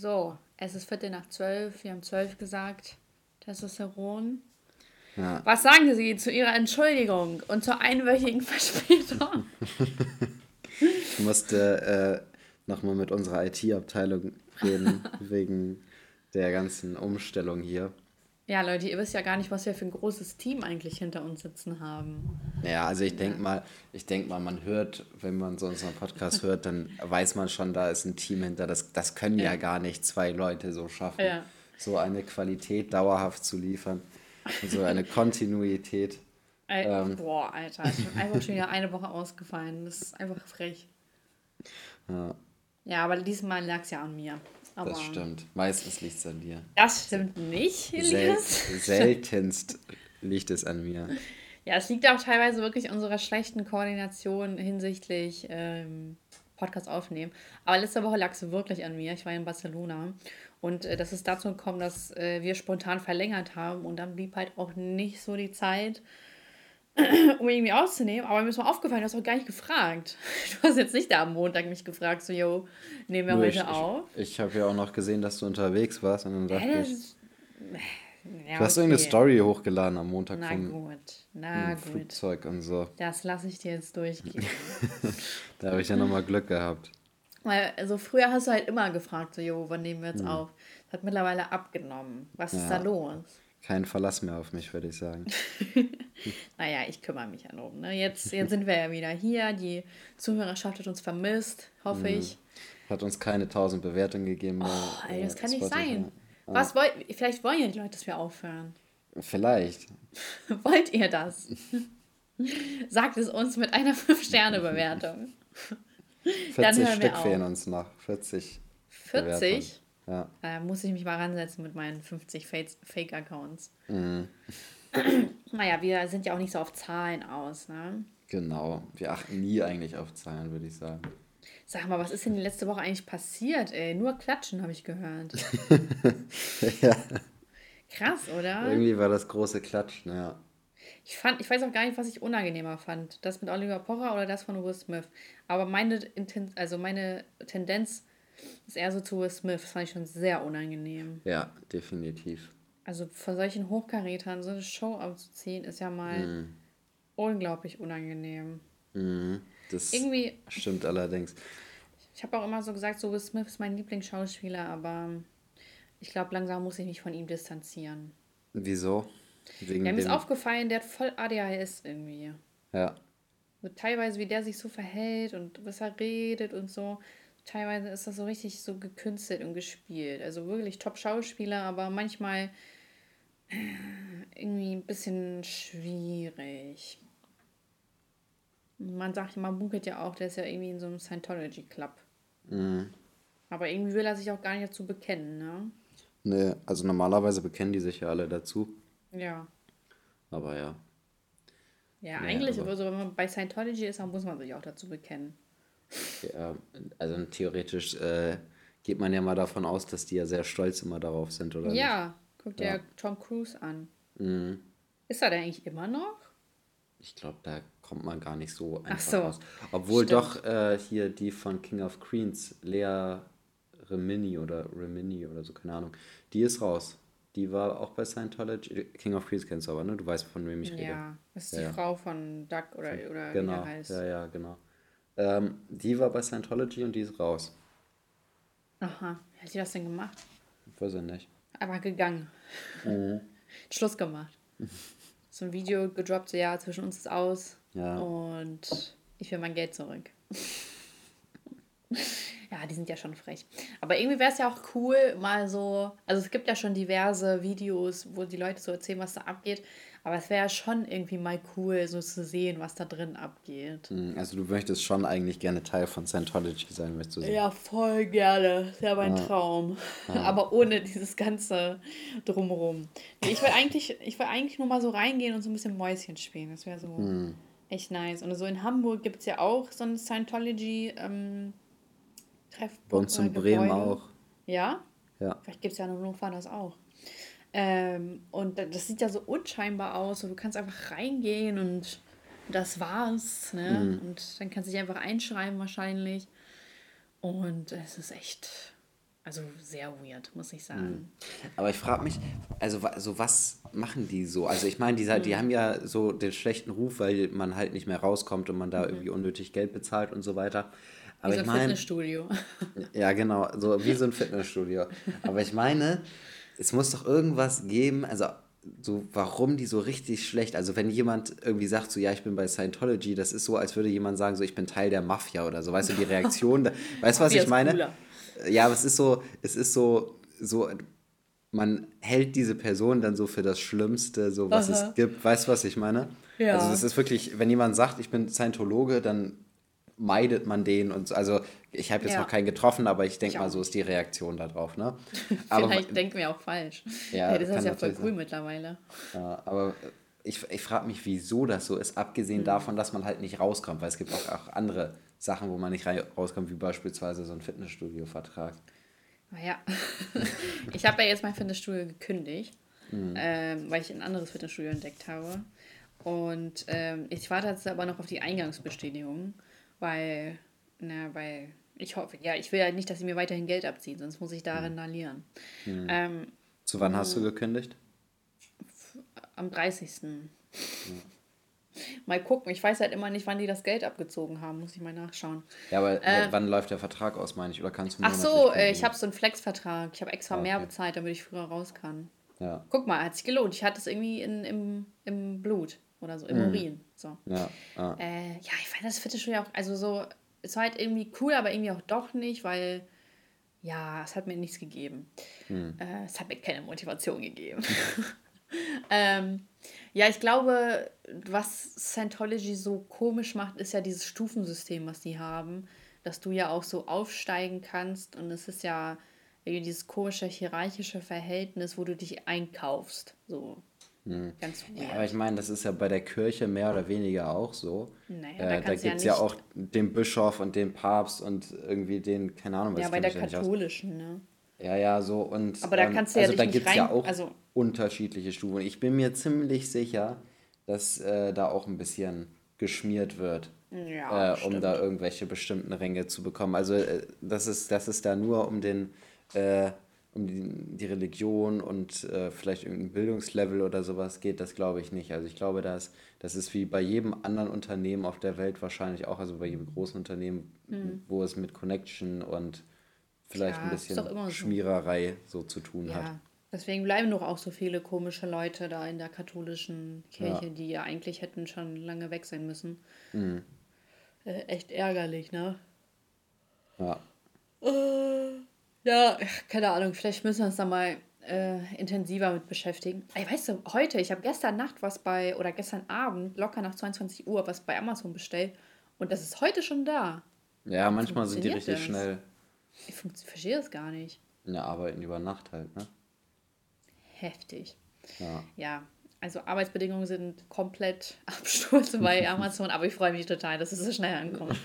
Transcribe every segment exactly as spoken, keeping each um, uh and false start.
So, es ist Viertel nach zwölf. Wir haben zwölf gesagt. Testosteron. Ja. Was sagen Sie zu Ihrer Entschuldigung und zur einwöchigen Verspätung? Ich musste äh, nochmal mit unserer I T-Abteilung reden, wegen der ganzen Umstellung hier. Ja, Leute, ihr wisst ja gar nicht, was wir für ein großes Team eigentlich hinter uns sitzen haben. Ja, also ich denke mal, ich denke mal, man hört, wenn man so unseren Podcast hört, dann weiß man schon, da ist ein Team hinter. Das, das können ja. ja gar nicht zwei Leute so schaffen, ja. so eine Qualität dauerhaft zu liefern und so eine Kontinuität. Al- ähm. Boah, Alter, ich bin einfach schon wieder eine Woche ausgefallen. Das ist einfach frech. Ja, ja, aber diesmal lag es ja an mir. Aber das stimmt. Meistens liegt es an dir. Das stimmt nicht, Elias. Sel- seltenst liegt es an mir. Ja, es liegt auch teilweise wirklich unserer schlechten Koordination hinsichtlich ähm, Podcast aufnehmen. Aber letzte Woche lag es wirklich an mir. Ich war in Barcelona. Und äh, das ist dazu gekommen, dass äh, wir spontan verlängert haben. Und dann blieb halt auch nicht so die Zeit, um irgendwie auszunehmen. Aber mir ist mal aufgefallen, du hast auch gar nicht gefragt. Du hast jetzt nicht da am Montag mich gefragt, so, yo, nehmen wir Nur heute ich, auf. Ich, ich habe ja auch noch gesehen, dass du unterwegs warst. Und dann dachte äh, ich, ist, ja, du hast okay. irgendeine Story hochgeladen am Montag na vom gut, na gut. Flugzeug und so. Das lasse ich dir jetzt durchgehen. Da habe ich ja nochmal Glück gehabt. Weil so also früher hast du halt immer gefragt, so, yo, wann nehmen wir jetzt hm. auf? Das hat mittlerweile abgenommen. Was ja. ist da los? Kein Verlass mehr auf mich, würde ich sagen. Naja, ich kümmere mich ja drum. Ne? Jetzt, jetzt sind wir ja wieder hier. Die Zuhörerschaft hat uns vermisst, hoffe mhm. ich. Hat uns keine tausend Bewertungen gegeben. Oh, ey, das kann Spotify. Nicht sein. Ah. Was wollt, vielleicht wollen ja die Leute, dass wir aufhören. Vielleicht. Wollt ihr das? Sagt es uns mit einer fünf-Sterne-Bewertung. vierzig Stück auf. Fehlen uns noch. vierzig vierzig? Ja. Da muss ich mich mal ransetzen mit meinen fünfzig Fake-Accounts. Mhm. Naja, wir sind ja auch nicht so auf Zahlen aus, ne? Genau, wir achten nie eigentlich auf Zahlen, würde ich sagen. Sag mal, was ist denn die letzte Woche eigentlich passiert, ey? Nur Klatschen, habe ich gehört. Ja. Krass, oder? Irgendwie war das große Klatschen, ja. Ich fand, ich weiß auch gar nicht, was ich unangenehmer fand. Das mit Oliver Pocher oder das von Will Smith. Aber meine, also meine Tendenz ist eher so zu Will Smith. Das fand ich schon sehr unangenehm. Ja, definitiv. Also von solchen Hochkarätern so eine Show abzuziehen, ist ja mal mm. unglaublich unangenehm. Mm, das irgendwie, stimmt allerdings. Ich habe auch immer so gesagt, so Will Smith ist mein Lieblingsschauspieler, aber ich glaube, langsam muss ich mich von ihm distanzieren. Wieso? Wegen ja, mir dem... ist aufgefallen, der hat voll A D H S irgendwie. Ja. So teilweise, wie der sich so verhält und was er redet und so. Teilweise ist das so richtig so gekünstelt und gespielt. Also wirklich Top-Schauspieler, aber manchmal irgendwie ein bisschen schwierig. Man sagt, man munkelt ja auch, der ist ja irgendwie in so einem Scientology-Club. Mhm. Aber irgendwie will er sich auch gar nicht dazu bekennen, ne? Nee, also normalerweise bekennen die sich ja alle dazu. Ja. Aber ja. Ja, nee, eigentlich, aber... also wenn man bei Scientology ist, dann muss man sich auch dazu bekennen. Ja, also theoretisch äh, geht man ja mal davon aus, dass die ja sehr stolz immer darauf sind, oder? Ja, nicht? Guckt ja. ja Tom Cruise an. Mhm. Ist er da eigentlich immer noch? Ich glaube, da kommt man gar nicht so einfach so. raus. Obwohl Stimmt. doch äh, hier die von King of Queens, Leah Remini oder Remini oder so, keine Ahnung, die ist raus. Die war auch bei Scientology. King of Queens kennst du aber, ne? Du weißt, von wem ich rede. Ja, das ist die ja, Frau ja. von Doug oder, oder genau. wie der heißt. Ja, ja, genau. Ähm, die war bei Scientology und die ist raus. Aha, wie hat die das denn gemacht? Ich weiß ja nicht. Aber gegangen. Mhm. Schluss gemacht. So ein Video gedroppt, so ja, zwischen uns ist aus. Ja. Und ich will mein Geld zurück. Ja, die sind ja schon frech. Aber irgendwie wäre es ja auch cool, mal so, also es gibt ja schon diverse Videos, wo die Leute so erzählen, was da abgeht. Aber es wäre ja schon irgendwie mal cool, so zu sehen, was da drin abgeht. Also du möchtest schon eigentlich gerne Teil von Scientology sein, möchtest du sagen? Ja, voll gerne. Das ist ja mein ah. Traum. Ah. Aber ohne dieses ganze Drumherum. Ich will eigentlich, ich will eigentlich nur mal so reingehen und so ein bisschen Mäuschen spielen. Das wäre so hm. echt nice. Und so in Hamburg gibt es ja auch so ein Scientology-Treffpunkt. Bei uns in Bremen auch. Ja? Ja. Vielleicht gibt es ja in Hannover das auch. Ähm, und das sieht ja so unscheinbar aus. Und du kannst einfach reingehen und das war's. Ne? Mhm. Und dann kannst du dich einfach einschreiben wahrscheinlich. Und es ist echt... Also sehr weird, muss ich sagen. Aber ich frage mich, also, also was machen die so? Also ich meine, die, die haben ja so den schlechten Ruf, weil man halt nicht mehr rauskommt und man da irgendwie unnötig Geld bezahlt und so weiter. Aber wie so ein ich mein, Fitnessstudio. Ja, genau, so wie so ein Fitnessstudio. Aber ich meine, es muss doch irgendwas geben, also so warum die so richtig schlecht, also wenn jemand irgendwie sagt so, ja, ich bin bei Scientology, das ist so, als würde jemand sagen so, ich bin Teil der Mafia oder so, weißt du, die Reaktion, da, weißt du, was ich meine? Cooler. Ja, aber es ist so, es ist so, so, man hält diese Person dann so für das Schlimmste, so was Aha. es gibt, weißt du, was ich meine? Ja. Also es ist wirklich, wenn jemand sagt, ich bin Scientologe, dann meidet man den und so. Also ich habe jetzt ja. noch keinen getroffen, aber ich denke mal, so ist die Reaktion da drauf, ne? Aber vielleicht denken wir auch falsch. Ja, hey, das ist ja voll cool sein. Mittlerweile. Ja, aber ich, ich frage mich, wieso das so ist, abgesehen mhm. davon, dass man halt nicht rauskommt, weil es gibt auch, auch andere Sachen, wo man nicht rauskommt, wie beispielsweise so ein Fitnessstudio-Vertrag. Naja, ich habe ja jetzt mein Fitnessstudio gekündigt, mhm. ähm, weil ich ein anderes Fitnessstudio entdeckt habe. Und ähm, ich warte jetzt aber noch auf die Eingangsbestätigung. Weil, na, weil ich hoffe, ja, ich will halt nicht, dass sie mir weiterhin Geld abziehen, sonst muss ich darin randalieren. Mhm. Ähm, Zu wann hast du gekündigt? Am dreißigsten Mhm. Mal gucken, ich weiß halt immer nicht, wann die das Geld abgezogen haben, muss ich mal nachschauen. Ja, aber ähm, wann läuft der Vertrag aus, meine ich, oder kannst du Ach so, ich habe so einen Flex-Vertrag, ich habe extra ah, okay. mehr bezahlt, damit ich früher raus kann. Ja. Guck mal, hat sich gelohnt, ich hatte es irgendwie in, im, im Blut. Oder so, im mhm. Urin. So. Ja, ah. äh, ja, ich fand das Fitnessstudio auch, also so, es war halt irgendwie cool, aber irgendwie auch doch nicht, weil, ja, es hat mir nichts gegeben. Mhm. Äh, es hat mir keine Motivation gegeben. ähm, ja, ich glaube, was Scientology so komisch macht, ist ja dieses Stufensystem, was die haben, dass du ja auch so aufsteigen kannst und es ist ja irgendwie dieses komische hierarchische Verhältnis, wo du dich einkaufst, so. Ganz ja, aber ich meine, das ist ja bei der Kirche mehr oder weniger auch so. Naja, äh, da da gibt es ja, ja auch den Bischof und den Papst und irgendwie den, keine Ahnung, was ja, bei der katholischen, ne? Ja, ja, so. Und, aber da kannst du ähm, ja also dich da gibt es ja auch also, unterschiedliche Stufen. Ich bin mir ziemlich sicher, dass äh, da auch ein bisschen geschmiert wird, ja, äh, um da irgendwelche bestimmten Ränge zu bekommen. Also äh, das ist, das ist da nur um den... Äh, um die, die Religion und äh, vielleicht irgendein Bildungslevel oder sowas geht, das glaube ich nicht. Also ich glaube, dass, das ist wie bei jedem anderen Unternehmen auf der Welt wahrscheinlich auch, also bei jedem großen Unternehmen, mhm. wo es mit Connection und vielleicht ja, ein bisschen Schmiererei so, so zu tun ja. hat. Deswegen bleiben doch auch so viele komische Leute da in der katholischen Kirche, ja. die ja eigentlich hätten schon lange weg sein müssen. Mhm. Äh, echt ärgerlich, ne? Ja. Äh. Ja, keine Ahnung, vielleicht müssen wir uns da mal äh, intensiver mit beschäftigen. Ey, weißt du, heute, ich habe gestern Nacht was bei, oder gestern Abend, locker nach zweiundzwanzig Uhr, was bei Amazon bestellt und das ist heute schon da. Ja, manchmal sind die richtig das? Schnell. Ich verstehe das gar nicht. Ja, arbeiten über Nacht halt, ne? Heftig. Ja, ja also Arbeitsbedingungen sind komplett Absturz bei Amazon, aber ich freue mich total, dass es so schnell ankommt.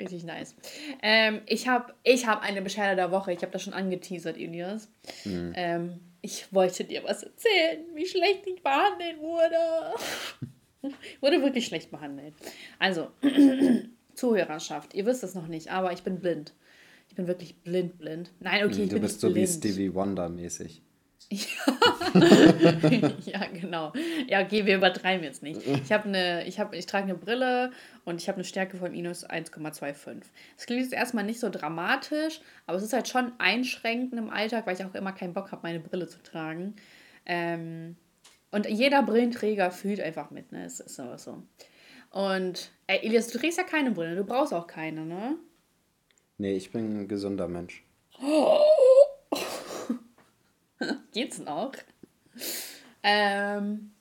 Richtig nice. Ähm, ich habe ich hab eine Beschwerde der Woche. Ich habe das schon angeteasert, Elias. Mhm. Ähm, ich wollte dir was erzählen, wie schlecht ich behandelt wurde. Wurde wirklich schlecht behandelt. Also, Zuhörerschaft, ihr wisst es noch nicht, aber ich bin blind. Ich bin wirklich blind, blind. Nein, okay, ich du bin bist nicht so blind. Wie Stevie Wonder-mäßig. Ja. Ja, genau. Ja, okay, wir übertreiben jetzt nicht. Ich habe eine, ich habe, ich trage eine Brille und ich habe eine Stärke von minus eins Komma fünfundzwanzig. Das klingt jetzt erstmal nicht so dramatisch, aber es ist halt schon einschränkend im Alltag, weil ich auch immer keinen Bock habe, meine Brille zu tragen. Ähm, und jeder Brillenträger fühlt einfach mit, ne? Es ist aber so. Und äh, Elias, du trägst ja keine Brille, du brauchst auch keine, ne? Nee, ich bin ein gesunder Mensch. Oh! Geht's noch? Ähm,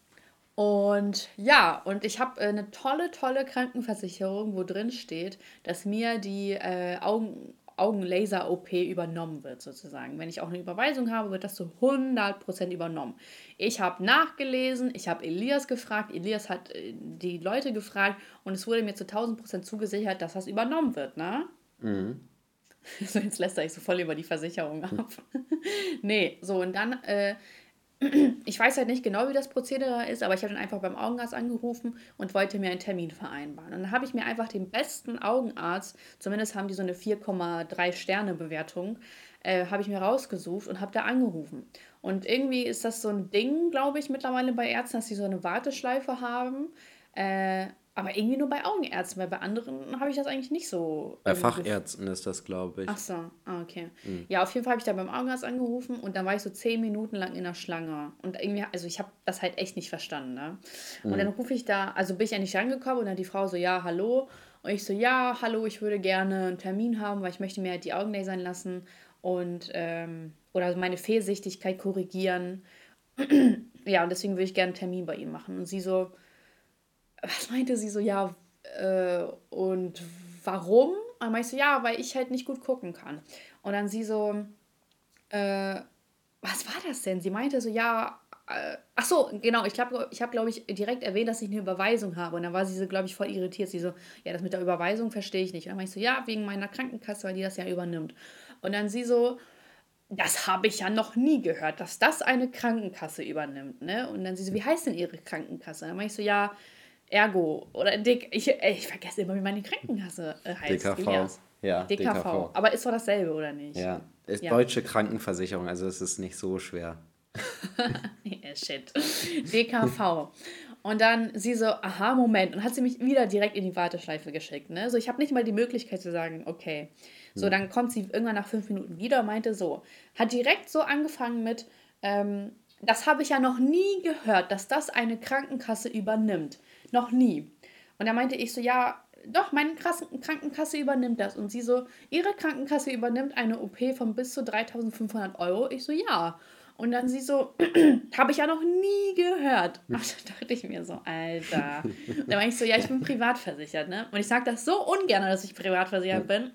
und ja, und ich habe eine tolle, tolle Krankenversicherung, wo drin steht, dass mir die äh, Augen, Augenlaser-O P übernommen wird, sozusagen. Wenn ich auch eine Überweisung habe, wird das zu hundert Prozent übernommen. Ich habe nachgelesen, ich habe Elias gefragt, Elias hat äh, die Leute gefragt und es wurde mir zu tausend Prozent zugesichert, dass das übernommen wird, ne? Mhm. So, jetzt lästere ich so voll über die Versicherung ab. Nee, so und dann äh, Ich weiß halt nicht genau, wie das Prozedere ist, aber ich habe dann einfach beim Augenarzt angerufen und wollte mir einen Termin vereinbaren. Und dann habe ich mir einfach den besten Augenarzt, zumindest haben die so eine vier Komma drei Sterne Bewertung, äh, habe ich mir rausgesucht und habe da angerufen. Und irgendwie ist das so ein Ding, glaube ich, mittlerweile bei Ärzten, dass sie so eine Warteschleife haben, äh, aber irgendwie nur bei Augenärzten, weil bei anderen habe ich das eigentlich nicht so. Bei Fachärzten ist das, glaube ich. Ach so, ah, okay. Mhm. Ja, auf jeden Fall habe ich da beim Augenarzt angerufen und dann war ich so zehn Minuten lang in der Schlange. Und irgendwie, also ich habe das halt echt nicht verstanden, ne? Und mhm. dann rufe ich da, also bin ich eigentlich rangekommen und dann die Frau so, ja, hallo. Und ich so, ja, hallo, ich würde gerne einen Termin haben, weil ich möchte mir halt die Augen lasern lassen und, ähm, oder meine Fehlsichtigkeit korrigieren. Ja, und deswegen würde ich gerne einen Termin bei Ihnen machen. Und sie so, was meinte sie so, ja, äh, und warum? Und dann meinte ich so, ja, weil ich halt nicht gut gucken kann. Und dann sie so, äh, was war das denn? Sie meinte so, ja, äh, ach so, genau, ich glaube, ich habe, glaube ich, direkt erwähnt, dass ich eine Überweisung habe. Und dann war sie so, glaube ich, voll irritiert. Sie so, ja, das mit der Überweisung verstehe ich nicht. Und dann meinte ich so, ja, wegen meiner Krankenkasse, weil die das ja übernimmt. Und dann sie so, das habe ich ja noch nie gehört, dass das eine Krankenkasse übernimmt, ne? Und dann sie so, wie heißt denn Ihre Krankenkasse? Und dann meinte ich so, ja, Ergo oder Dick, ich, ey, ich vergesse immer, wie meine Krankenkasse heißt. D K V. Ja, D K V. Aber ist doch dasselbe, oder nicht? Ja, ist ja. Deutsche Krankenversicherung, also es ist nicht so schwer. Yeah, shit. D K V. Und dann sie so, aha, Moment. Und hat sie mich wieder direkt in die Warteschleife geschickt. Ne? So, ich habe nicht mal die Möglichkeit zu sagen, okay. So, hm. dann kommt sie irgendwann nach fünf Minuten wieder und meinte so, hat direkt so angefangen mit, ähm, das habe ich ja noch nie gehört, dass das eine Krankenkasse übernimmt. Noch nie. Und da meinte ich so, ja, doch, meine Krankenkasse übernimmt das. Und sie so, ihre Krankenkasse übernimmt eine O P von bis zu dreitausendfünfhundert Euro. Ich so, ja. Und dann sie so, habe ich ja noch nie gehört. Ach, da dachte ich mir so, Alter. Und dann war ich so, ja, ich bin privat versichert, ne? Und ich sage das so ungern, dass ich privat versichert bin.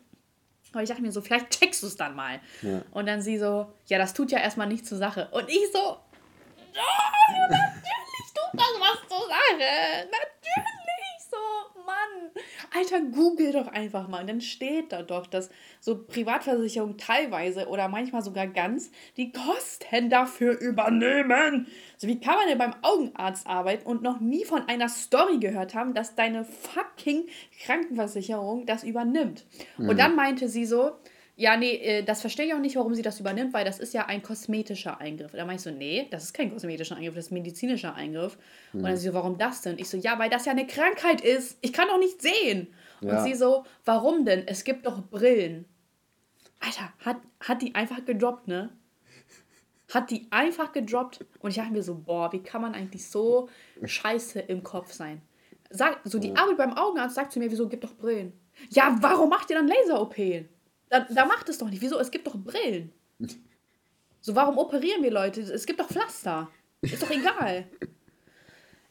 Aber ich dachte mir so, vielleicht checkst du es dann mal. Ja. Und dann sie so, ja, das tut ja erstmal nichts zur Sache. Und ich so, oh, natürlich tut das was zur Sache. Natürlich so, Mann. Alter, google doch einfach mal. Und dann steht da doch, dass so Privatversicherungen teilweise oder manchmal sogar ganz die Kosten dafür übernehmen. So, wie kann man denn beim Augenarzt arbeiten und noch nie von einer Story gehört haben, dass deine fucking Krankenversicherung das übernimmt? Mhm. Und dann meinte sie so, ja, nee, das verstehe ich auch nicht, warum sie das übernimmt, weil das ist ja ein kosmetischer Eingriff. Da meine ich so, nee, das ist kein kosmetischer Eingriff, das ist ein medizinischer Eingriff. Mhm. Und dann sie so, warum das denn? Ich so, ja, weil das ja eine Krankheit ist. Ich kann doch nicht sehen. Ja. Und sie so, warum denn? Es gibt doch Brillen. Alter, hat, hat die einfach gedroppt, ne? Hat die einfach gedroppt. Und ich dachte mir so, boah, wie kann man eigentlich so scheiße im Kopf sein? Sag, so die Arbeit beim Augenarzt sagt zu mir, wieso, gibt doch Brillen. Ja, warum macht ihr dann Laser-O P? Da, da macht es doch nicht. Wieso? Es gibt doch Brillen. So, warum operieren wir Leute? Es gibt doch Pflaster. Ist doch egal.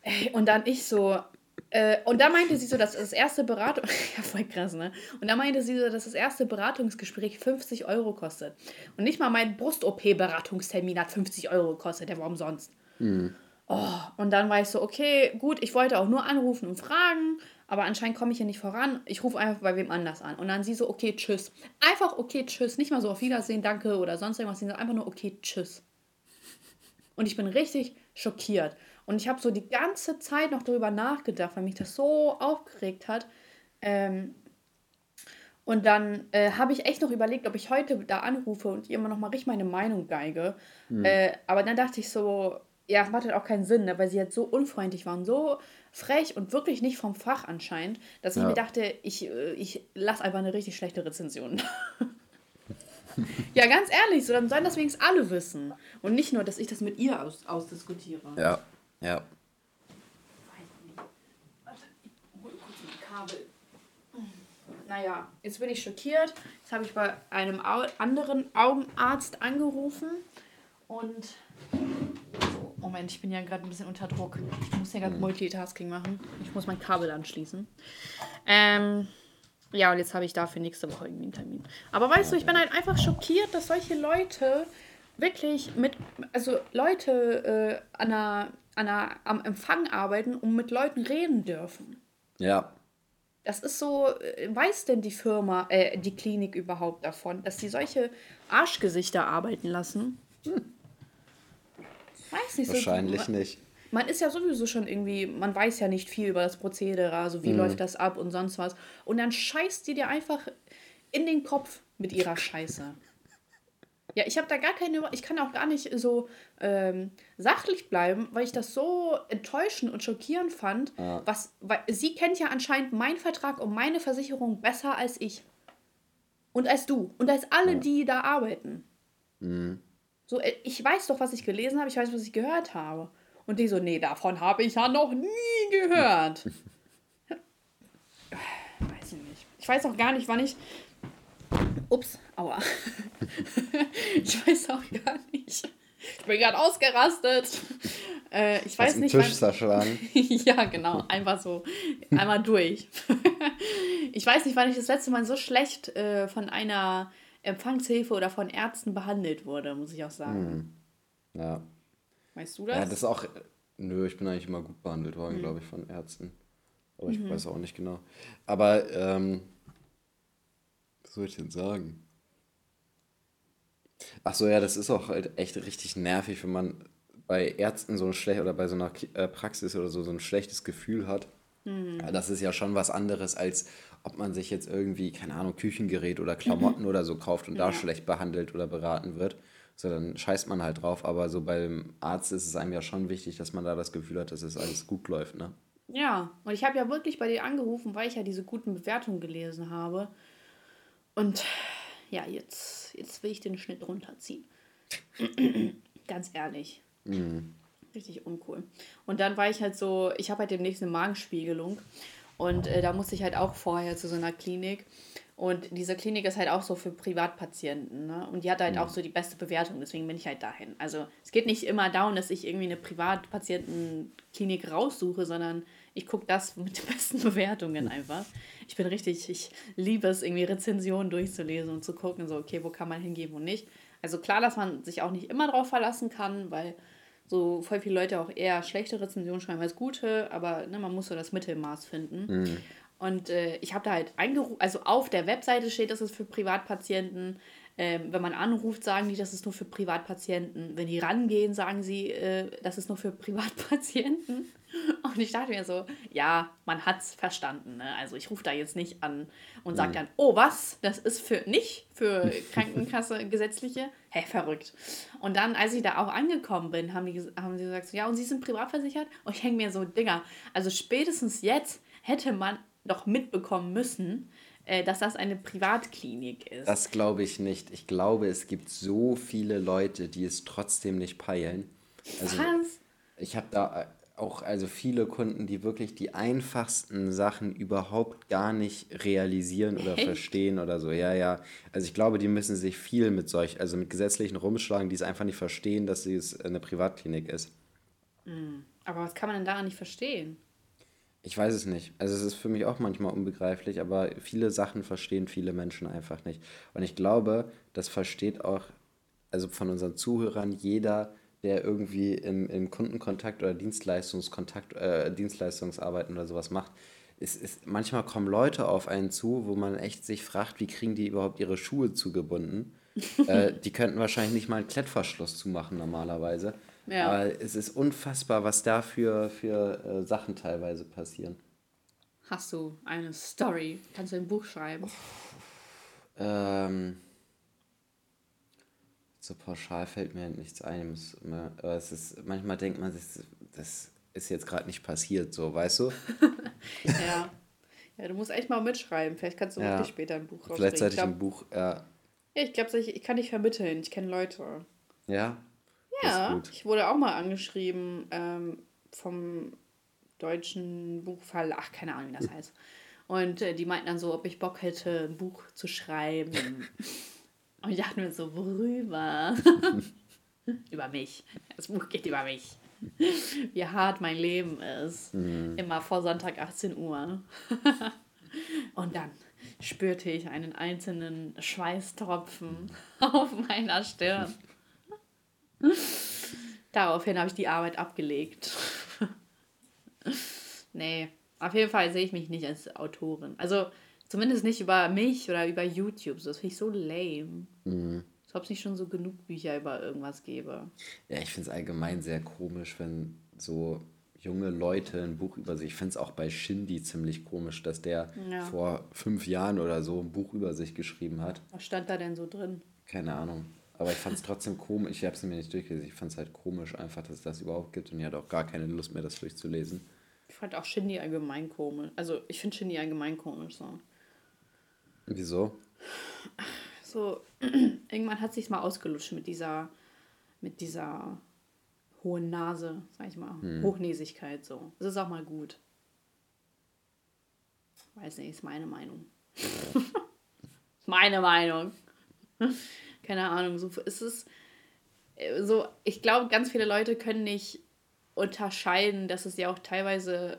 Ey, und dann ich so, äh, und dann meinte sie so, dass das erste Beratung, ja, voll krass, ne? Und dann meinte sie so, dass das erste Beratungsgespräch fünfzig Euro kostet. Und nicht mal mein Brust-O P-Beratungstermin hat fünfzig Euro gekostet, der war umsonst. Mhm. Oh, und dann war ich so, okay, gut, ich wollte auch nur anrufen und fragen, aber anscheinend komme ich hier nicht voran. Ich rufe einfach bei wem anders an. Und dann sie so, okay, tschüss. Einfach okay, tschüss. Nicht mal so auf Wiedersehen, danke oder sonst irgendwas. Sie sagen einfach nur, okay, tschüss. Und ich bin richtig schockiert. Und ich habe so die ganze Zeit noch darüber nachgedacht, weil mich das so aufgeregt hat. Ähm, und dann äh, habe ich echt noch überlegt, ob ich heute da anrufe und ihr immer noch mal richtig meine Meinung geige. Mhm. Äh, aber dann dachte ich so, ja, es macht halt auch keinen Sinn, ne? Weil sie halt so unfreundlich waren, so frech und wirklich nicht vom Fach anscheinend, dass ja. ich mir dachte, ich, ich lasse einfach eine richtig schlechte Rezension. Ja, ganz ehrlich, so, dann sollen das wenigstens alle wissen. Und nicht nur, dass ich das mit ihr aus, ausdiskutiere. Ja, ja. Warte, ich hol kurz ein Kabel. Naja, jetzt bin ich schockiert. Jetzt habe ich bei einem Au- anderen Augenarzt angerufen und... Moment, ich bin ja gerade ein bisschen unter Druck. Ich muss ja gerade Multitasking machen. Ich muss mein Kabel anschließen. Ähm, ja, und jetzt habe ich dafür nächste Woche irgendwie einen Termin. Aber weißt du, ich bin halt einfach schockiert, dass solche Leute wirklich mit, also Leute äh, an einer, an einer, am Empfang arbeiten und mit Leuten reden dürfen. Ja. Das ist so, weiß denn die Firma, äh, die Klinik überhaupt davon, dass sie solche Arschgesichter arbeiten lassen? Hm. Weiß nicht wahrscheinlich so. Wahrscheinlich nicht. Man ist ja sowieso schon irgendwie, man weiß ja nicht viel über das Prozedere, also wie mhm. läuft das ab und sonst was. Und dann scheißt die dir einfach in den Kopf mit ihrer Scheiße. Ja, ich habe da gar keine, ich kann auch gar nicht so ähm, sachlich bleiben, weil ich das so enttäuschend und schockierend fand. Ja. Was, weil sie kennt ja anscheinend meinen Vertrag und meine Versicherung besser als ich. Und als du. Und als alle, ja. die da arbeiten. Mhm. So, ich weiß doch, was ich gelesen habe, ich weiß, was ich gehört habe. Und die so, nee, davon habe ich ja noch nie gehört. Weiß ich nicht. Ich weiß auch gar nicht, wann ich... Ups, aua. Ich weiß auch gar nicht. Ich bin gerade ausgerastet. Äh, ich weiß nicht, Tisch zerschlagen. Ja, genau. Einfach so. Einmal durch. Ich weiß nicht, wann ich das letzte Mal so schlecht äh, von einer Empfangshilfe oder von Ärzten behandelt wurde, muss ich auch sagen. Hm. Ja. Weißt du das? Ja, das ist auch... Nö, ich bin eigentlich immer gut behandelt worden, mhm. glaube ich, von Ärzten. Aber ich mhm. weiß auch nicht genau. Aber, ähm... was soll ich denn sagen? Ach so, ja, das ist auch halt echt richtig nervig, wenn man bei Ärzten so ein schlecht oder bei so einer Praxis oder so, so ein schlechtes Gefühl hat. Mhm. Ja, das ist ja schon was anderes, als ob man sich jetzt irgendwie, keine Ahnung, Küchengerät oder Klamotten mhm. oder so kauft und ja. da schlecht behandelt oder beraten wird. So, dann scheißt man halt drauf, aber so beim Arzt ist es einem ja schon wichtig, dass man da das Gefühl hat, dass es alles gut läuft, ne? Ja, und ich habe ja wirklich bei dir angerufen, weil ich ja diese guten Bewertungen gelesen habe. Und ja, jetzt, jetzt will ich den Schnitt runterziehen. Ganz ehrlich. Mhm. Richtig uncool. Und dann war ich halt so, ich habe halt demnächst eine Magenspiegelung und äh, da musste ich halt auch vorher zu so einer Klinik. Und diese Klinik ist halt auch so für Privatpatienten, ne? Und die hat halt ja. auch so die beste Bewertung, deswegen bin ich halt dahin. Also es geht nicht immer darum, dass ich irgendwie eine Privatpatientenklinik raussuche, sondern ich gucke das mit den besten Bewertungen einfach. Ich bin richtig, ich liebe es, irgendwie Rezensionen durchzulesen und zu gucken, so okay, wo kann man hingehen, wo nicht. Also klar, dass man sich auch nicht immer drauf verlassen kann, weil so voll viele Leute auch eher schlechte Rezensionen schreiben als gute, aber ne, man muss so das Mittelmaß finden. Mhm. Und äh, ich habe da halt angerufen, also auf der Webseite steht, dass es für Privatpatienten, ähm, wenn man anruft, sagen die, das ist nur für Privatpatienten. Wenn die rangehen, sagen sie, äh, das ist nur für Privatpatienten. Und ich dachte mir so, ja, man hat's verstanden, ne? Also ich rufe da jetzt nicht an und sage dann, oh was, das ist für nicht für Krankenkasse gesetzliche, hä, hey, verrückt. Und dann, als ich da auch angekommen bin, haben die haben sie gesagt, so, ja, und sie sind privatversichert? Und ich hänge mir so, Digga, also spätestens jetzt hätte man doch mitbekommen müssen, dass das eine Privatklinik ist. Das glaube ich nicht. Ich glaube, es gibt so viele Leute, die es trotzdem nicht peilen. Also, was? Ich habe da auch also viele Kunden, die wirklich die einfachsten Sachen überhaupt gar nicht realisieren oder Echt? verstehen oder so. Ja, ja. Also ich glaube, die müssen sich viel mit solch, also mit gesetzlichen rumschlagen, die es einfach nicht verstehen, dass es eine Privatklinik ist. Aber was kann man denn daran nicht verstehen? Ich weiß es nicht. Also es ist für mich auch manchmal unbegreiflich, aber viele Sachen verstehen viele Menschen einfach nicht. Und ich glaube, das versteht auch, also von unseren Zuhörern, jeder, der irgendwie im, im Kundenkontakt oder Dienstleistungskontakt, äh, Dienstleistungsarbeiten oder sowas macht. Es ist, manchmal kommen Leute auf einen zu, wo man echt sich fragt, wie kriegen die überhaupt ihre Schuhe zugebunden? äh, die könnten wahrscheinlich nicht mal einen Klettverschluss zumachen normalerweise. Ja. Aber es ist unfassbar, was da für, für äh, Sachen teilweise passieren. Hast du eine Story? Kannst du ein Buch schreiben? Oh, ähm, so pauschal fällt mir nichts ein. Aber es ist, manchmal denkt man, das, das ist jetzt gerade nicht passiert, so, weißt du? Ja. Ja, du musst echt mal mitschreiben. Vielleicht kannst du ja. wirklich später ein Buch rausbringen. Vielleicht sollte ich ein Buch... Ja, ja ich glaube, ich, ich kann dich vermitteln. Ich kenne Leute. Ja? Ja, ich wurde auch mal angeschrieben ähm, vom deutschen Buchverlag, ach, keine Ahnung, wie das heißt. Und äh, die meinten dann so, ob ich Bock hätte, ein Buch zu schreiben. Und ich dachte mir so, worüber? Über mich. Das Buch geht über mich. Wie hart mein Leben ist. Mhm. Immer vor Sonntag achtzehn Uhr. Und dann spürte ich einen einzelnen Schweißtropfen auf meiner Stirn. Daraufhin habe ich die Arbeit abgelegt. Nee, auf jeden Fall sehe ich mich nicht als Autorin. Also zumindest nicht über mich oder über YouTube. Das finde ich so lame. Mhm. Das ob es nicht schon so genug Bücher über irgendwas gäbe. Ja, ich finde es allgemein sehr komisch, wenn so junge Leute ein Buch über sich... Ich finde es auch bei Shindy ziemlich komisch, dass der ja. vor fünf Jahren oder so ein Buch über sich geschrieben hat. Was stand da denn so drin? Keine Ahnung. Aber ich fand es trotzdem komisch. Ich habe es mir nicht durchgelesen. Ich fand es halt komisch einfach, dass es das überhaupt gibt. Und ich hatte auch gar keine Lust mehr, das durchzulesen. Ich fand auch Shindy allgemein komisch. Also ich finde Shindy allgemein komisch so. Wieso? Ach, so, irgendwann hat es sich mal ausgelutscht mit dieser, mit dieser hohen Nase, sag ich mal. Hm. Hochnäsigkeit so. Das ist auch mal gut. Weiß nicht, ist meine Meinung. Ist meine Meinung. Keine Ahnung, so ist es so, ich glaube, ganz viele Leute können nicht unterscheiden, dass es ja auch teilweise,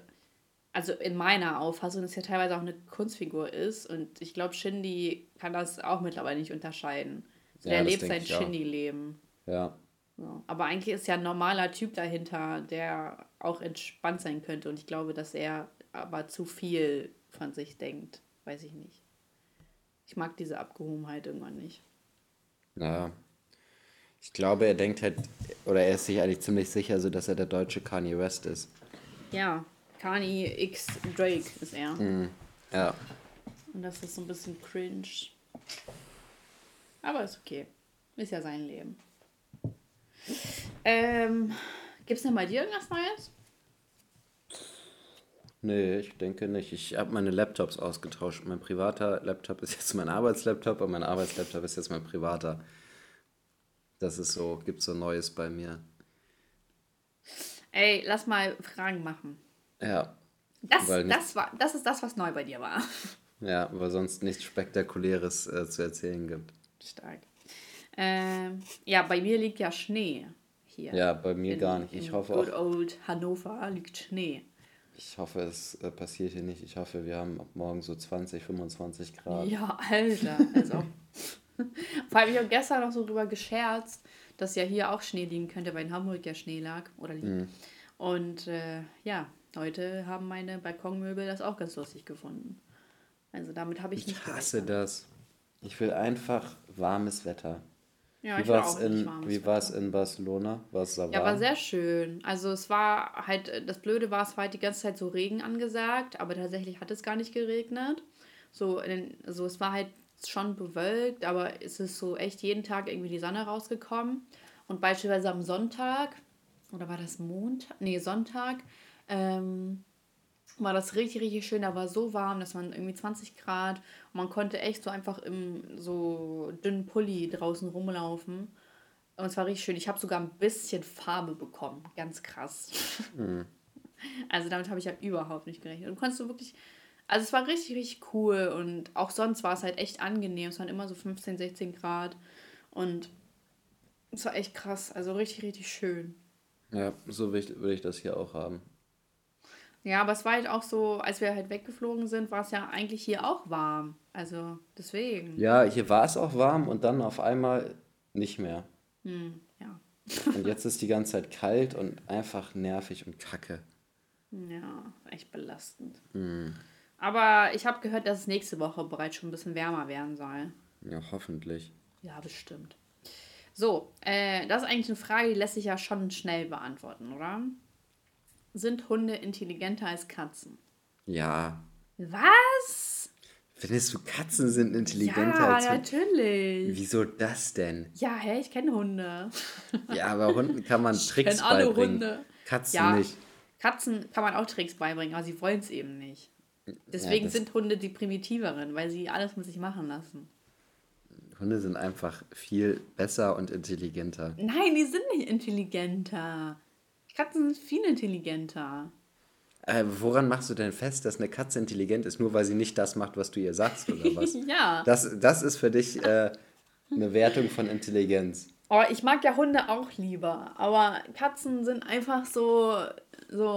also in meiner Auffassung, dass es ja teilweise auch eine Kunstfigur ist und ich glaube, Shindy kann das auch mittlerweile nicht unterscheiden. So, ja, der lebt sein Shindy-Leben. Ja. So. Aber eigentlich ist ja ein normaler Typ dahinter, der auch entspannt sein könnte und ich glaube, dass er aber zu viel von sich denkt. Weiß ich nicht. Ich mag diese Abgehobenheit irgendwann nicht. Ja, ich glaube, er denkt halt, oder er ist sich eigentlich ziemlich sicher, so dass er der deutsche Kanye West ist. Ja, Kanye x Drake ist er. Mm, ja. Und das ist so ein bisschen cringe. Aber ist okay. Ist ja sein Leben. Ähm, gibt's denn bei dir irgendwas Neues? Nee, ich denke nicht. Ich habe meine Laptops ausgetauscht. Mein privater Laptop ist jetzt mein Arbeitslaptop und mein Arbeitslaptop ist jetzt mein privater. Das ist so, gibt so Neues bei mir. Ey, lass mal Fragen machen. Ja. Das, das, war, das ist das, was neu bei dir war. Ja, weil sonst nichts Spektakuläres äh, zu erzählen gibt. Stark. Ähm, ja, bei mir liegt ja Schnee hier. Ja, bei mir in, gar nicht. Ich hoffe auch. Good old Hannover liegt Schnee. Ich hoffe, es passiert hier nicht. Ich hoffe, wir haben ab morgen so zwanzig, fünfundzwanzig Grad. Ja, Alter. Also. Vor allem, ich habe gestern noch so drüber gescherzt, dass ja hier auch Schnee liegen könnte, weil in Hamburg ja Schnee lag oder liegt. Mhm. Und äh, ja, heute haben meine Balkonmöbel das auch ganz lustig gefunden. Also damit habe ich, ich nicht gerechnet. Ich hasse das. Ich will einfach warmes Wetter. Ja, wie war es in, wie war's in Barcelona? War's da warm? Ja, war sehr schön. Also es war halt, das Blöde war, es war halt die ganze Zeit so Regen angesagt, aber tatsächlich hat es gar nicht geregnet. So, in, so es war halt schon bewölkt, aber es ist so echt jeden Tag irgendwie die Sonne rausgekommen. Und beispielsweise am Sonntag, oder war das Montag? Nee, Sonntag, ähm, war das richtig, richtig schön. Da war so warm, das waren irgendwie zwanzig Grad. Und man konnte echt so einfach im so dünnen Pulli draußen rumlaufen. Und es war richtig schön. Ich habe sogar ein bisschen Farbe bekommen. Ganz krass. Mhm. Also damit habe ich ja überhaupt nicht gerechnet. Und konntest du wirklich... Also es war richtig, richtig cool. Und auch sonst war es halt echt angenehm. Es waren immer so fünfzehn, sechzehn Grad. Und es war echt krass. Also richtig, richtig schön. Ja, so will ich das hier auch haben. Ja, aber es war halt auch so, als wir halt weggeflogen sind, war es ja eigentlich hier auch warm. Also deswegen. Ja, hier war es auch warm und dann auf einmal nicht mehr. Hm, ja. Und jetzt ist die ganze Zeit kalt und einfach nervig und kacke. Ja, echt belastend. Hm. Aber ich habe gehört, dass es nächste Woche bereits schon ein bisschen wärmer werden soll. Ja, hoffentlich. Ja, bestimmt. So, äh, das ist eigentlich eine Frage, die lässt sich ja schon schnell beantworten, oder? Sind Hunde intelligenter als Katzen? Ja. Was? Findest du, Katzen sind intelligenter ja, als Hunde? Ja, natürlich. Wieso das denn? Ja, hä, ich kenne Hunde. Ja, aber Hunden kann man Tricks ich kenn alle beibringen. Hunde. Katzen ja, nicht. Katzen kann man auch Tricks beibringen, aber sie wollen es eben nicht. Deswegen ja, sind Hunde die primitiveren, weil sie alles mit sich machen lassen. Hunde sind einfach viel besser und intelligenter. Nein, die sind nicht intelligenter. Katzen sind viel intelligenter. Äh, woran machst du denn fest, dass eine Katze intelligent ist, nur weil sie nicht das macht, was du ihr sagst, oder was? Ja. Das, das ist für dich äh, eine Wertung von Intelligenz. Oh, ich mag ja Hunde auch lieber, aber Katzen sind einfach so, so,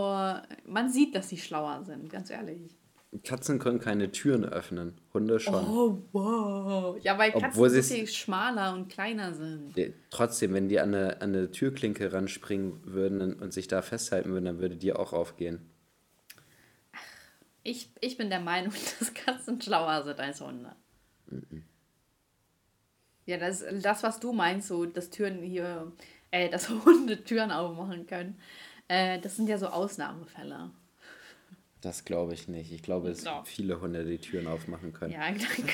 man sieht, dass sie schlauer sind, ganz ehrlich. Katzen können keine Türen öffnen, Hunde schon. Oh, wow. Ja, weil Katzen obwohl natürlich schmaler und kleiner sind. Trotzdem, wenn die an eine, an eine Türklinke ranspringen würden und sich da festhalten würden, dann würde die auch aufgehen. Ach, ich, ich bin der Meinung, dass Katzen schlauer sind als Hunde. Mm-mm. Ja, das das, was du meinst, so, dass Türen hier, äh, dass Hunde Türen aufmachen können, äh, das sind ja so Ausnahmefälle. Das glaube ich nicht. Ich glaube, es sind viele Hunde, die Türen aufmachen können. Ja,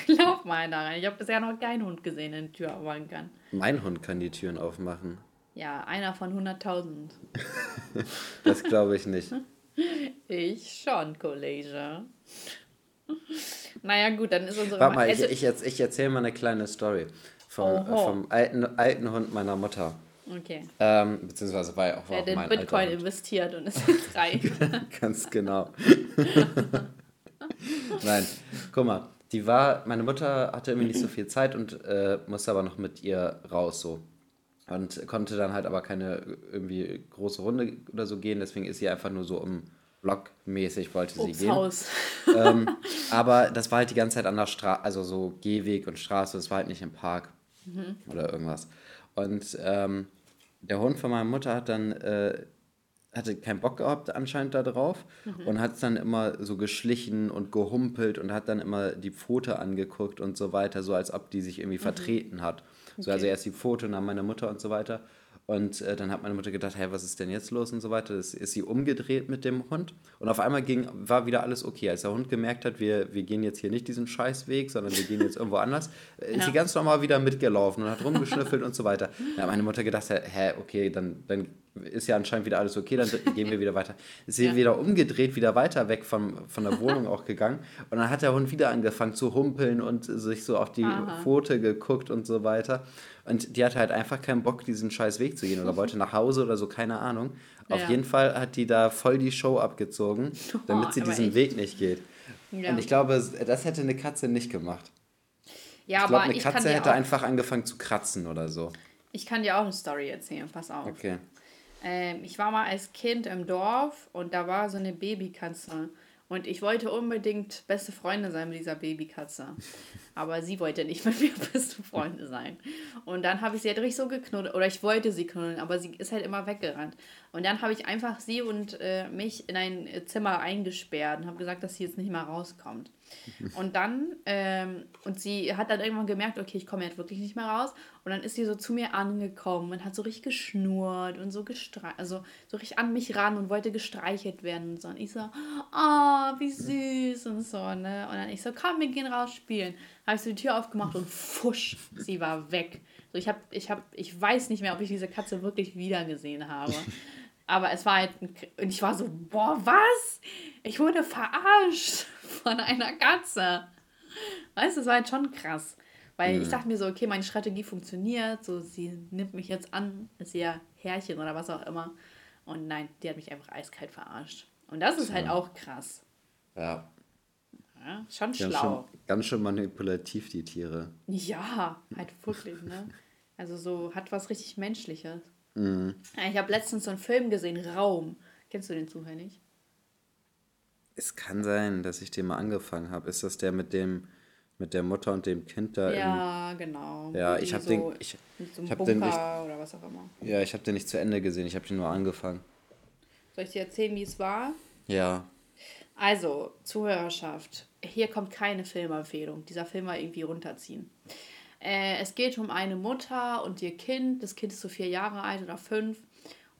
glaub mal daran. Ich habe bisher noch keinen Hund gesehen, der eine Tür aufmachen kann. Mein Hund kann die Türen aufmachen. Ja, einer von hunderttausend. Das glaube ich nicht. Ich schon, Kollege. Naja, gut, dann ist unsere... Warte mal, ich, ich, ich erzähle mal eine kleine Story vom, vom alten, alten Hund meiner Mutter. Okay. Ähm, beziehungsweise war ja auch, war auch mein alter Hund. Er hat in Bitcoin investiert und ist jetzt reich. Ganz genau. Nein, guck mal, die war... Meine Mutter hatte irgendwie nicht so viel Zeit und äh, musste aber noch mit ihr raus, so. Und konnte dann halt aber keine irgendwie große Runde oder so gehen, deswegen ist sie einfach nur so um... Blockmäßig wollte Obst sie gehen. Haus. Ähm, aber das war halt die ganze Zeit an der Straße, also so Gehweg und Straße, das war halt nicht im Park mhm. oder irgendwas. Und ähm, der Hund von meiner Mutter hat dann, äh, hatte keinen Bock gehabt anscheinend da drauf mhm. und hat es dann immer so geschlichen und gehumpelt und hat dann immer die Pfote angeguckt und so weiter, so als ob die sich irgendwie mhm. vertreten hat. Okay. So, also erst die Pfote und dann meine Mutter und so weiter. Und äh, dann hat meine Mutter gedacht, hey, was ist denn jetzt los und so weiter. Das ist sie umgedreht mit dem Hund. Und auf einmal ging, war wieder alles okay. Als der Hund gemerkt hat, wir, wir gehen jetzt hier nicht diesen Scheißweg, sondern wir gehen jetzt irgendwo anders, äh, ist ja. sie ganz normal wieder mitgelaufen und hat rumgeschnüffelt und so weiter. Dann hat meine Mutter gedacht, hä, okay, dann, dann ist ja anscheinend wieder alles okay, dann gehen wir wieder weiter. Ist sie ja. wieder umgedreht, wieder weiter weg vom, von der Wohnung auch gegangen. Und dann hat der Hund wieder angefangen zu humpeln und sich so auf die Aha. Pfote geguckt und so weiter. Und die hatte halt einfach keinen Bock, diesen scheiß Weg zu gehen oder wollte nach Hause oder so, keine Ahnung. Ja. Auf jeden Fall hat die da voll die Show abgezogen, damit sie oh, diesen echt. Weg nicht geht. Ja. Und ich glaube, das hätte eine Katze nicht gemacht. Ja, ich glaube, eine ich Katze hätte einfach angefangen zu kratzen oder so. Ich kann dir auch eine Story erzählen, pass auf. Okay. Ähm, ich war mal als Kind im Dorf und da war so eine Babykatze. Und ich wollte unbedingt beste Freunde sein mit dieser Babykatze. Aber sie wollte nicht mit mir beste Freunde sein. Und dann habe ich sie halt richtig so geknuddelt. Oder ich wollte sie knuddeln, aber sie ist halt immer weggerannt. Und dann habe ich einfach sie und äh, mich in ein Zimmer eingesperrt und habe gesagt, dass sie jetzt nicht mal rauskommt. Und dann, ähm, und sie hat dann irgendwann gemerkt, okay, ich komme jetzt wirklich nicht mehr raus. Und dann ist sie so zu mir angekommen und hat so richtig geschnurrt und so gestreichelt, also so richtig an mich ran und wollte gestreichelt werden und so. Und ich so, oh, wie süß und so, ne. Und dann ich so, komm, wir gehen raus spielen. Habe ich so die Tür aufgemacht und fusch, sie war weg. So, ich, hab, ich, hab, ich weiß nicht mehr, ob ich diese Katze wirklich wiedergesehen habe. Aber es war halt, ein, und ich war so, boah, was? Ich wurde verarscht von einer Katze. Weißt du, das war halt schon krass. Weil mhm. ich dachte mir so, okay, meine Strategie funktioniert, so sie nimmt mich jetzt an, ist ihr Herrchen oder was auch immer. Und nein, die hat mich einfach eiskalt verarscht. Und das ist ja. halt auch krass. Ja. ja schon ganz schlau. Schön, ganz schön manipulativ, die Tiere. Ja, halt wirklich, ne? Also so hat was richtig Menschliches. Mhm. Ich habe letztens so einen Film gesehen, Raum. Kennst du den zufällig? Es kann sein, dass ich den mal angefangen habe. Ist das der mit dem mit der Mutter und dem Kind da? Ja, im, genau. Ja, ich habe so, den ich, so ich habe den nicht, oder was auch immer. Ja, ich habe den nicht zu Ende gesehen. Ich habe den nur angefangen. Soll ich dir erzählen, wie es war? Ja. Also, Zuhörerschaft. Hier kommt keine Filmempfehlung. Dieser Film war irgendwie runterziehen. Äh, es geht um eine Mutter und ihr Kind. Das Kind ist so vier Jahre alt oder fünf.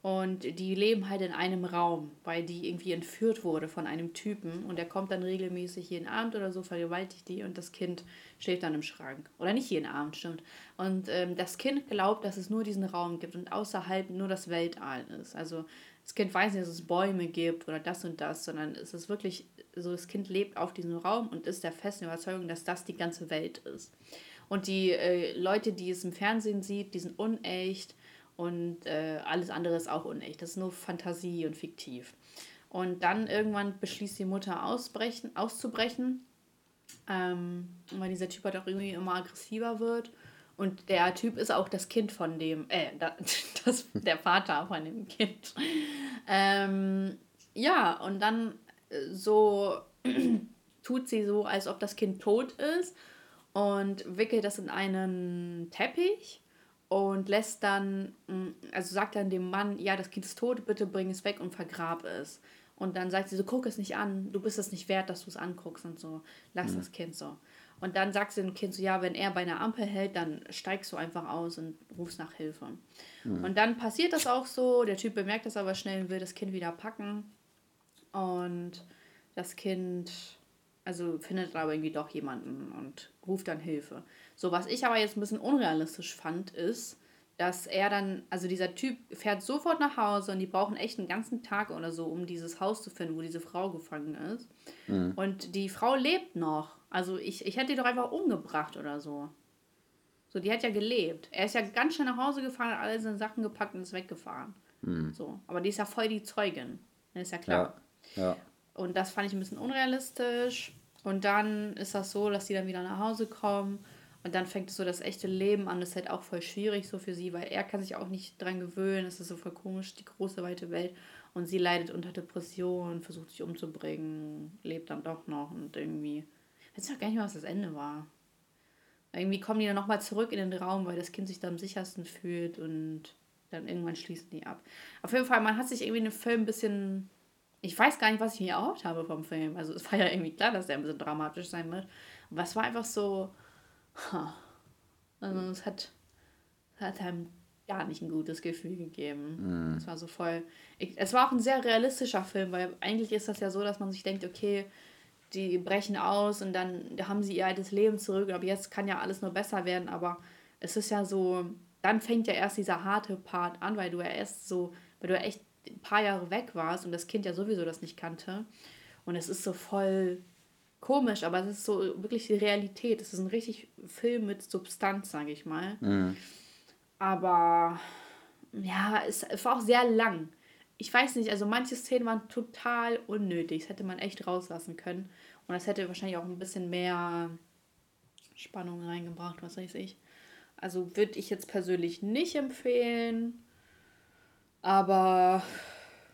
Und die leben halt in einem Raum, weil die irgendwie entführt wurde von einem Typen. Und der kommt dann regelmäßig jeden Abend oder so, vergewaltigt die und das Kind schläft dann im Schrank. Oder nicht jeden Abend, stimmt. Und ähm, das Kind glaubt, dass es nur diesen Raum gibt und außerhalb nur das Weltall ist. Also das Kind weiß nicht, dass es Bäume gibt oder das und das, sondern es ist wirklich so, das Kind lebt auf diesem Raum und ist der festen Überzeugung, dass das die ganze Welt ist. Und die äh, Leute, die es im Fernsehen sieht, die sind unecht. Und äh, alles andere ist auch unecht. Das ist nur Fantasie und fiktiv. Und dann irgendwann beschließt die Mutter ausbrechen, auszubrechen, ähm, weil dieser Typ halt auch irgendwie immer aggressiver wird. Und der Typ ist auch das Kind von dem, äh, das, der Vater von dem Kind. Ähm, ja, und dann so tut sie so, als ob das Kind tot ist und wickelt das in einen Teppich. Und lässt dann, also sagt dann dem Mann, ja, das Kind ist tot, bitte bring es weg und vergrab es. Und dann sagt sie so, guck es nicht an, du bist es nicht wert, dass du es anguckst und so, lass mhm. das Kind so. Und dann sagst du dem Kind so, ja, wenn er bei einer Ampel hält, dann steigst du einfach aus und rufst nach Hilfe. Mhm. Und dann passiert das auch so, der Typ bemerkt das aber schnell und will das Kind wieder packen. Und das Kind, also findet aber irgendwie doch jemanden und ruft dann Hilfe. So, was ich aber jetzt ein bisschen unrealistisch fand, ist, dass er dann, also dieser Typ fährt sofort nach Hause und die brauchen echt einen ganzen Tag oder so, um dieses Haus zu finden, wo diese Frau gefangen ist. Mhm. Und die Frau lebt noch. Also ich, ich hätte die doch einfach umgebracht oder so. So, die hat ja gelebt. Er ist ja ganz schnell nach Hause gefahren, hat alle seine Sachen gepackt und ist weggefahren. Mhm. So, aber die ist ja voll die Zeugin. Das ist ja klar. Ja. Ja. Und das fand ich ein bisschen unrealistisch. Und dann ist das so, dass die dann wieder nach Hause kommen. Und dann fängt so das echte Leben an. Das ist halt auch voll schwierig so für sie, weil er kann sich auch nicht dran gewöhnen. Es ist so voll komisch, die große, weite Welt. Und sie leidet unter Depressionen, versucht sich umzubringen, lebt dann doch noch. Und irgendwie, ich weiß auch gar nicht mehr, was das Ende war. Irgendwie kommen die dann nochmal zurück in den Raum, weil das Kind sich da am sichersten fühlt. Und dann irgendwann schließen die ab. Auf jeden Fall, man hat sich irgendwie in dem Film ein bisschen... Ich weiß gar nicht, was ich mir erhofft habe vom Film. Also es war ja irgendwie klar, dass der ein bisschen dramatisch sein wird. Aber es war einfach so... Also es hat, hat einem gar nicht ein gutes Gefühl gegeben. Mm. Es war so voll... Ich, es war auch ein sehr realistischer Film, weil eigentlich ist das ja so, dass man sich denkt, okay, die brechen aus und dann haben sie ihr altes Leben zurück, aber jetzt kann ja alles nur besser werden, aber es ist ja so... Dann fängt ja erst dieser harte Part an, weil du ja erst so... Weil du ja echt ein paar Jahre weg warst und das Kind ja sowieso das nicht kannte. Und es ist so voll... Komisch, aber es ist so wirklich die Realität. Es ist ein richtig Film mit Substanz, sage ich mal. Mhm. Aber ja, es war auch sehr lang. Ich weiß nicht, also manche Szenen waren total unnötig. Das hätte man echt rauslassen können. Und das hätte wahrscheinlich auch ein bisschen mehr Spannung reingebracht, was weiß ich. Also würde ich jetzt persönlich nicht empfehlen. Aber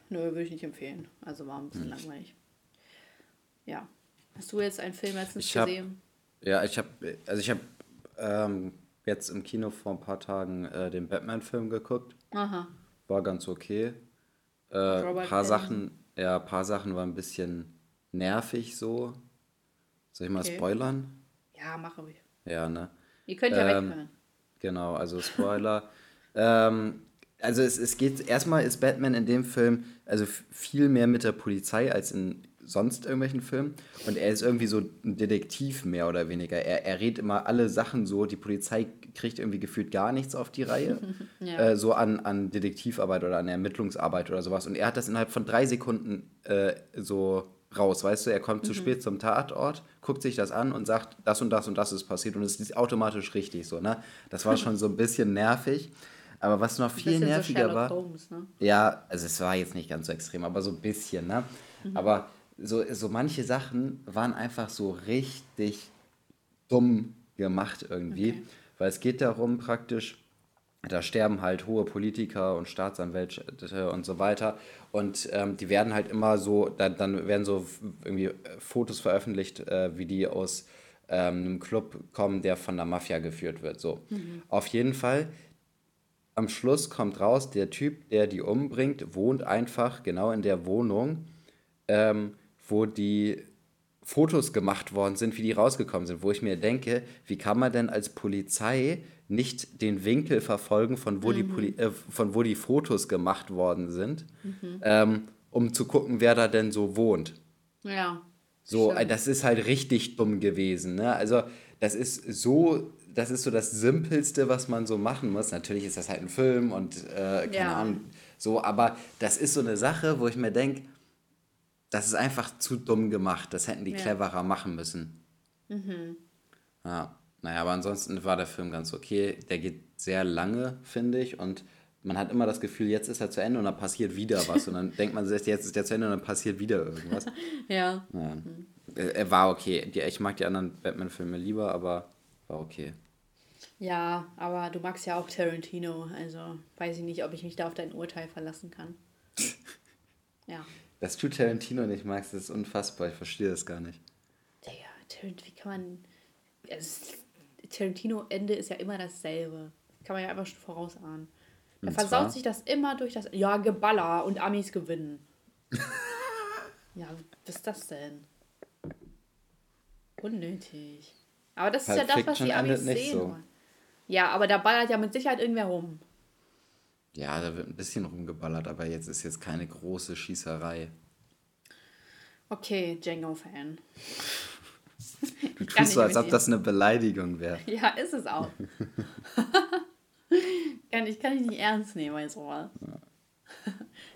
nö, würde ich nicht empfehlen. Also war ein bisschen mhm. langweilig. Ja. Hast du jetzt einen Film letztens gesehen? Ja, ich habe also ich hab, ähm, jetzt im Kino vor ein paar Tagen äh, den Batman-Film geguckt. Aha. War ganz okay. Äh, ein paar Sachen, ja, paar Sachen waren ein bisschen nervig so. Soll ich mal okay. spoilern? Ja, mach ruhig. Ja, ne? Ihr könnt ja ähm, weghören. Genau, also Spoiler. ähm, also es, es geht, erstmal ist Batman in dem Film also viel mehr mit der Polizei als in sonst irgendwelchen Filmen. Und er ist irgendwie so ein Detektiv mehr oder weniger. Er, er redet immer alle Sachen so, die Polizei kriegt irgendwie gefühlt gar nichts auf die Reihe. ja. äh, so an, an Detektivarbeit oder an Ermittlungsarbeit oder sowas. Und er hat das innerhalb von drei Sekunden äh, so raus, weißt du? Er kommt mhm. zu spät zum Tatort, guckt sich das an und sagt, das und das und das ist passiert. Und es ist automatisch richtig so, ne? Das war schon so ein bisschen nervig. Aber was noch viel nerviger so war... Holmes, ne? Ja, also es war jetzt nicht ganz so extrem, aber so ein bisschen, ne? Mhm. Aber So, so manche Sachen waren einfach so richtig dumm gemacht irgendwie, okay. weil es geht darum praktisch, da sterben halt hohe Politiker und Staatsanwälte und so weiter und ähm, die werden halt immer so, da, dann werden so irgendwie Fotos veröffentlicht, äh, wie die aus ähm, einem Club kommen, der von der Mafia geführt wird. So. Mhm. Auf jeden Fall, am Schluss kommt raus, der Typ, der die umbringt, wohnt einfach genau in der Wohnung, ähm, wo die Fotos gemacht worden sind, wie die rausgekommen sind, wo ich mir denke, wie kann man denn als Polizei nicht den Winkel verfolgen, von wo, mhm. die, Poli- äh, von wo die Fotos gemacht worden sind, mhm. ähm, um zu gucken, wer da denn so wohnt. Ja. So, äh, das ist halt richtig dumm gewesen, ne? Also das ist so, das ist so das Simpelste, was man so machen muss. Natürlich ist das halt ein Film und äh, keine ja. Ahnung, so, aber das ist so eine Sache, wo ich mir denke, das ist einfach zu dumm gemacht. Das hätten die ja. cleverer machen müssen. Mhm. Ja, naja, aber ansonsten war der Film ganz okay. Der geht sehr lange, finde ich. Und man hat immer das Gefühl, jetzt ist er zu Ende und dann passiert wieder was. Und dann denkt man sich, jetzt ist er zu Ende und dann passiert wieder irgendwas. ja. ja. Er war okay. Ich mag die anderen Batman-Filme lieber, aber war okay. Ja, aber du magst ja auch Tarantino. Also weiß ich nicht, ob ich mich da auf dein Urteil verlassen kann. ja. Dass du Tarantino nicht magst, das ist unfassbar. Ich verstehe das gar nicht. Digga, Tarantino, wie kann man... Also Tarantino-Ende ist ja immer dasselbe. Kann man ja einfach schon vorausahnen. Da versaut sich das immer durch das... Ja, Geballer und Amis gewinnen. ja, was ist das denn? Unnötig. Aber das Pulp ist ja das, Fiction was die Amis sehen so wollen. Ja, aber da ballert ja mit Sicherheit irgendwer rum. Ja, da wird ein bisschen rumgeballert, aber jetzt ist jetzt keine große Schießerei. Okay, Django-Fan. Du tust so, als ob das eine Beleidigung wäre. Ja, ist es auch. kann, ich kann dich nicht ernst nehmen bei sowas. Ja.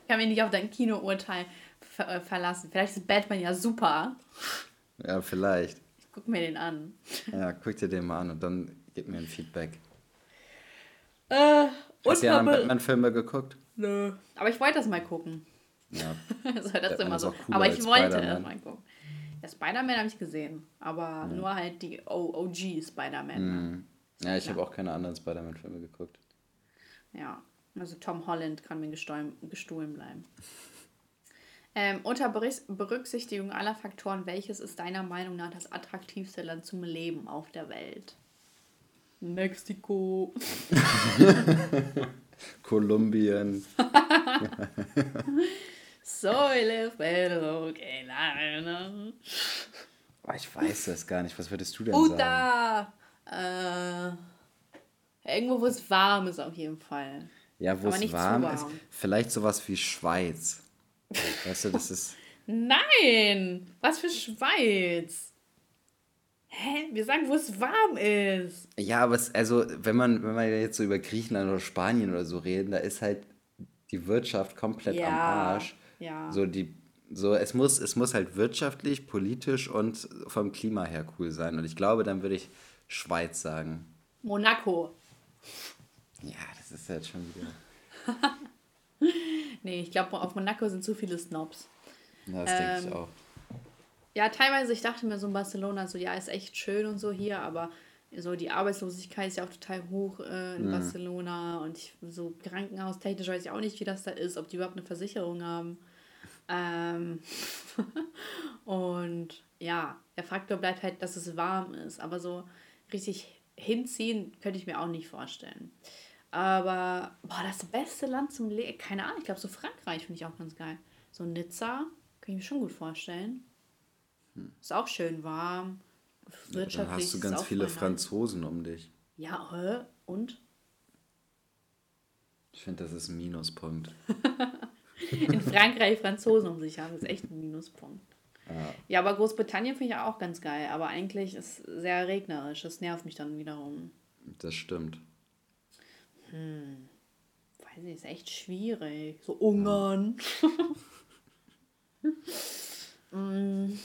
Ich kann mich nicht auf dein Kinourteil ver- verlassen. Vielleicht ist Batman ja super. Ja, vielleicht. Ich guck mir den an. Ja, guck dir den mal an und dann gib mir ein Feedback. Äh, Hast du ja be- Batman-Filme geguckt? Nö. Aber ich wollte das mal gucken. Ja. so, das ist immer so. Aber ich wollte Spider-Man. das mal gucken. Ja, Spider-Man habe ich gesehen, aber mhm. nur halt die O G Spider-Man. Mhm. Ja, ich ja. habe auch keine anderen Spider-Man-Filme geguckt. Ja, also Tom Holland kann mir gestohlen, gestohlen bleiben. ähm, unter Berücksichtigung aller Faktoren, welches ist deiner Meinung nach das attraktivste Land zum Leben auf der Welt? Mexiko. Kolumbien. Soile, Pedro, Kelano. Ich weiß das gar nicht. Was würdest du denn Uta. sagen? Äh, irgendwo, wo es warm ist auf jeden Fall. Ja, wo Aber es warm, warm ist. Vielleicht sowas wie Schweiz. Weißt du, das ist... Nein! Was für Schweiz? Hä? Wir sagen, wo es warm ist. Ja, aber es, also, wenn man, wenn man jetzt so über Griechenland oder Spanien oder so reden, da ist halt die Wirtschaft komplett ja, am Arsch. Ja. So die, so es muss, es muss halt wirtschaftlich, politisch und vom Klima her cool sein. Und ich glaube, dann würde ich Schweiz sagen. Monaco. Ja, das ist halt schon wieder. nee, ich glaube, auf Monaco sind zu viele Snobs. Ja, das ähm, denke ich auch. Ja, teilweise, ich dachte mir so in Barcelona, so ja, ist echt schön und so hier, aber so die Arbeitslosigkeit ist ja auch total hoch äh, in mhm. Barcelona und ich, so krankenhaustechnisch weiß ich auch nicht, wie das da ist, ob die überhaupt eine Versicherung haben. Ähm, und ja, der Faktor bleibt halt, dass es warm ist, aber so richtig hinziehen könnte ich mir auch nicht vorstellen. Aber boah, das beste Land zum Leben, keine Ahnung, ich glaube so Frankreich finde ich auch ganz geil. So Nizza, kann ich mir schon gut vorstellen. Ist auch schön warm, wirtschaftlich. Ja, dann hast du ganz viele Franzosen um dich. Ja, hä? Und? Ich finde, das ist ein Minuspunkt. In Frankreich Franzosen um sich haben, ist echt ein Minuspunkt. Ja, ja, aber Großbritannien finde ich auch ganz geil, aber eigentlich ist es sehr regnerisch, das nervt mich dann wiederum. Das stimmt. Hm, weiß nicht, ist echt schwierig. So Ungarn. Ja. hm.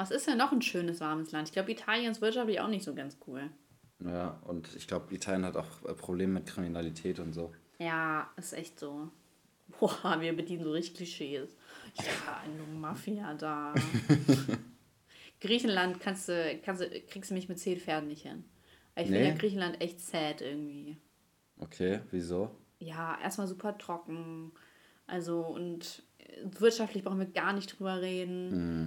Was ist denn noch ein schönes, warmes Land? Ich glaube, Italien ist wirtschaftlich auch nicht so ganz cool. Ja, und ich glaube, Italien hat auch Probleme mit Kriminalität und so. Ja, ist echt so. Boah, wir bedienen so richtig Klischees. Ja, eine Mafia da. Griechenland kannst du, kannst du, kriegst du mich mit zehn Pferden nicht hin. Ich finde nee. ja Griechenland echt sad irgendwie. Okay, wieso? Ja, erstmal super trocken. Also, und... wirtschaftlich brauchen wir gar nicht drüber reden.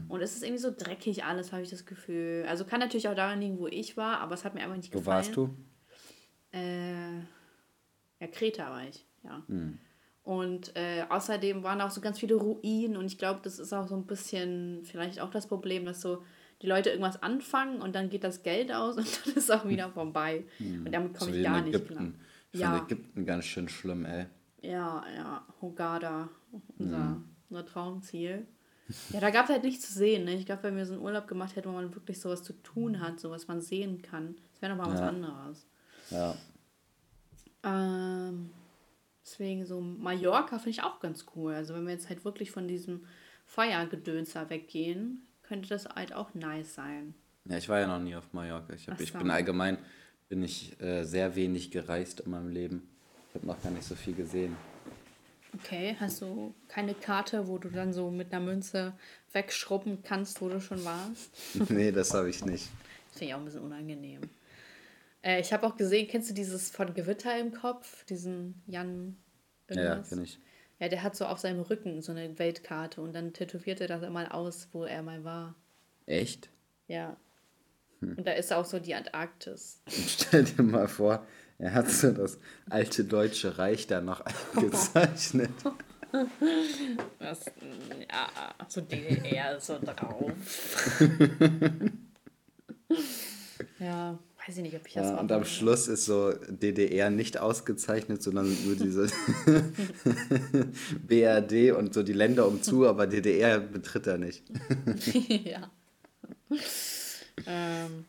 Mhm. Und es ist irgendwie so dreckig alles, habe ich das Gefühl. Also kann natürlich auch daran liegen, wo ich war, aber es hat mir einfach nicht gefallen. Wo warst du? Äh, ja, Kreta war ich, ja. Mhm. Und äh, außerdem waren auch so ganz viele Ruinen und ich glaube, das ist auch so ein bisschen vielleicht auch das Problem, dass so die Leute irgendwas anfangen und dann geht das Geld aus und dann ist auch wieder vorbei. Mhm. Und damit komme so ich gar nicht klar. Ich ja. finde Ägypten ganz schön schlimm, ey. Ja, ja, Hurghada, unser, mhm. unser Traumziel. Ja, da gab es halt nichts zu sehen. Ne? Ich glaube, wenn wir so einen Urlaub gemacht hätten, wo man wirklich sowas zu tun hat, so was man sehen kann, das wäre nochmal ja. was anderes. Ja. Ähm, deswegen so Mallorca finde ich auch ganz cool. Also wenn wir jetzt halt wirklich von diesem Feuergedöns da weggehen, könnte das halt auch nice sein. Ja, ich war ja noch nie auf Mallorca. Ich, hab, so. ich bin allgemein bin ich äh, sehr wenig gereist in meinem Leben. Ich habe noch gar nicht so viel gesehen. Okay, hast du keine Karte, wo du dann so mit einer Münze wegschrubben kannst, wo du schon warst? Nee, das habe ich nicht. Das finde ich auch ein bisschen unangenehm. Äh, ich habe auch gesehen, kennst du dieses von Gewitter im Kopf? Diesen Jan irgendwas? Ja, finde ich. Ja, der hat so auf seinem Rücken so eine Weltkarte und dann tätowiert er das immer aus, wo er mal war. Echt? Ja. Hm. Und da ist auch so die Antarktis. Stell dir mal vor... Er hat so das alte Deutsche Reich da noch gezeichnet. Das, ja, so D D R ist so drauf. Ja, weiß ich nicht, ob ich das ja, und am Schluss ist so D D R nicht ausgezeichnet, sondern nur diese B R D und so die Länder umzu, aber D D R betritt er nicht. Ja. Ähm,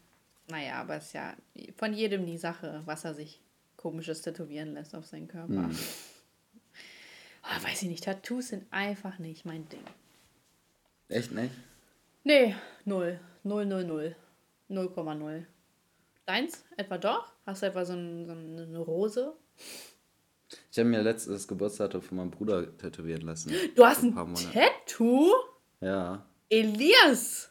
naja, aber es ist ja von jedem die Sache, was er sich komisches tätowieren lässt auf seinen Körper. Hm. Oh, weiß ich nicht, Tattoos sind einfach nicht mein Ding. Echt nicht? Nee, null. Null, null, null. null Komma null. Deins? Etwa doch? Hast du etwa so, ein, so eine Rose? Ich habe mir letztes Geburtstag von meinem Bruder tätowieren lassen. Du hast ein, ein Tattoo? Ja. Elias!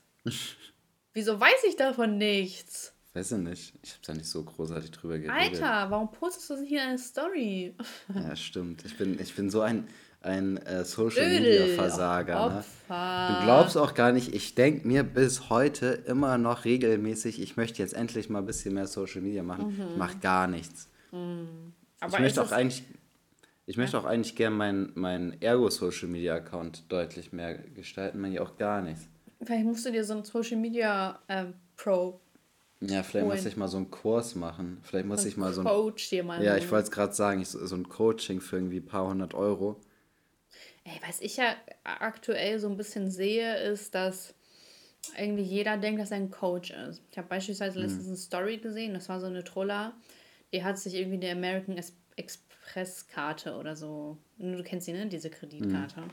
Wieso weiß ich davon nichts? Weiß ich nicht. Ich habe da nicht so großartig drüber geredet. Alter, warum postest du das hier in eine Story? Ja, stimmt. Ich bin, ich bin so ein... Ein äh, Social-Media-Versager. Ne? Du glaubst auch gar nicht, ich denke mir bis heute immer noch regelmäßig, ich möchte jetzt endlich mal ein bisschen mehr Social-Media machen. Mhm. Ich mache gar nichts. Mhm. Aber ich möchte auch eigentlich, ich möchte auch eigentlich gerne meinen mein Ergo-Social-Media-Account deutlich mehr gestalten, mache ich auch gar nichts. Vielleicht musst du dir so einen Social-Media-Pro äh, Ja, vielleicht holen. Muss ich mal so einen Kurs machen. Vielleicht muss ich mal so einen Coach dir mal Ja, ich wollte es gerade sagen, ich, so ein Coaching für irgendwie ein paar hundert Euro. Ey, was ich ja aktuell so ein bisschen sehe, ist, dass irgendwie jeder denkt, dass er ein Coach ist. Ich habe beispielsweise mhm. letztens eine Story gesehen, das war so eine Troller, die hat sich irgendwie eine American Express-Karte oder so, du kennst sie, ne, diese Kreditkarte. Mhm.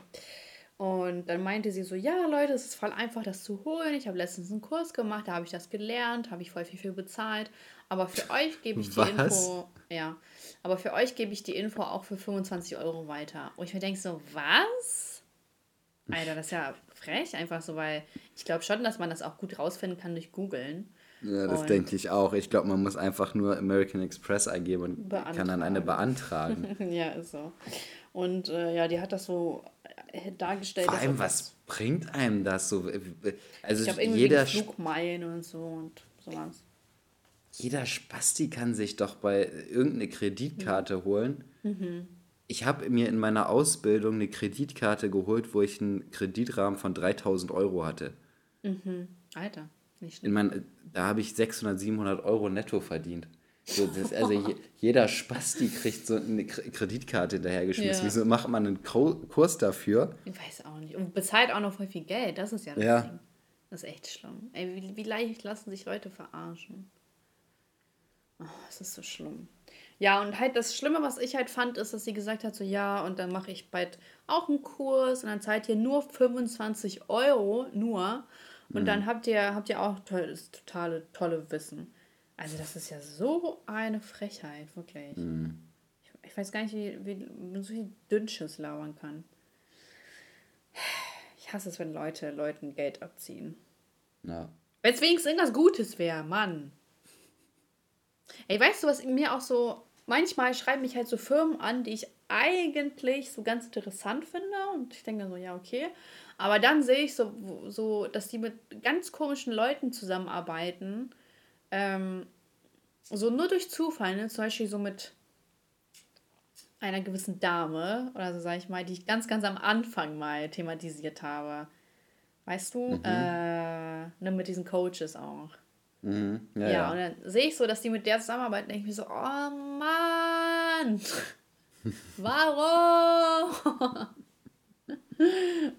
Und dann meinte sie so, ja Leute, es ist voll einfach, das zu holen, ich habe letztens einen Kurs gemacht, da habe ich das gelernt, habe ich voll viel, viel bezahlt, aber für euch gebe ich die was? Info... Ja, aber für euch gebe ich die Info auch für fünfundzwanzig Euro weiter. Und ich mir denke so, was? Alter, das ist ja frech einfach so, weil ich glaube schon, dass man das auch gut rausfinden kann durch Googeln. Ja, das und denke ich auch. Ich glaube, man muss einfach nur American Express eingeben und kann dann eine beantragen. Ja, ist so. Und äh, ja, die hat das so dargestellt. Vor allem, was bringt einem das so? Also ich habe irgendwie jeder Flugmeilen und so und sowas. Jeder Spasti kann sich doch bei irgendeine Kreditkarte holen. Mhm. Ich habe mir in meiner Ausbildung eine Kreditkarte geholt, wo ich einen Kreditrahmen von dreitausend Euro hatte. Mhm. Alter, nicht in mein, da habe ich sechshundert, siebenhundert Euro netto verdient. So, das, also je, jeder Spasti kriegt so eine Kreditkarte hinterhergeschmissen. Ja. Wieso macht man einen Kurs dafür? Ich weiß auch nicht. Und bezahlt auch noch voll viel Geld. Das ist ja das ja. Ding. Das ist echt schlimm. Ey, wie, wie leicht lassen sich Leute verarschen. Oh, es ist so schlimm. Ja, und halt das Schlimme, was ich halt fand, ist, dass sie gesagt hat, so ja, und dann mache ich bald auch einen Kurs und dann zahlt ihr nur fünfundzwanzig Euro nur und mhm. dann habt ihr, habt ihr auch tolles, totale, tolle Wissen. Also das ist ja so eine Frechheit, wirklich. Mhm. Ich, ich weiß gar nicht, wie, wie man so viel Dünnschiss labern kann. Ich hasse es, wenn Leute Leuten Geld abziehen. Ja. Wenn es wenigstens irgendwas Gutes wäre, Mann. Ey, weißt du, was mir auch so... Manchmal schreiben mich halt so Firmen an, die ich eigentlich so ganz interessant finde. Und ich denke dann so, ja, okay. Aber dann sehe ich so, so dass die mit ganz komischen Leuten zusammenarbeiten. Ähm, so nur durch Zufall, ne? Zum Beispiel so mit einer gewissen Dame oder so, sag ich mal, die ich ganz, ganz am Anfang mal thematisiert habe. Weißt du? Mhm. Äh, ne, mit diesen Coaches auch. Mhm, ja, ja, ja, und dann sehe ich so, dass die mit der zusammenarbeiten, denke ich mir so, oh Mann, warum?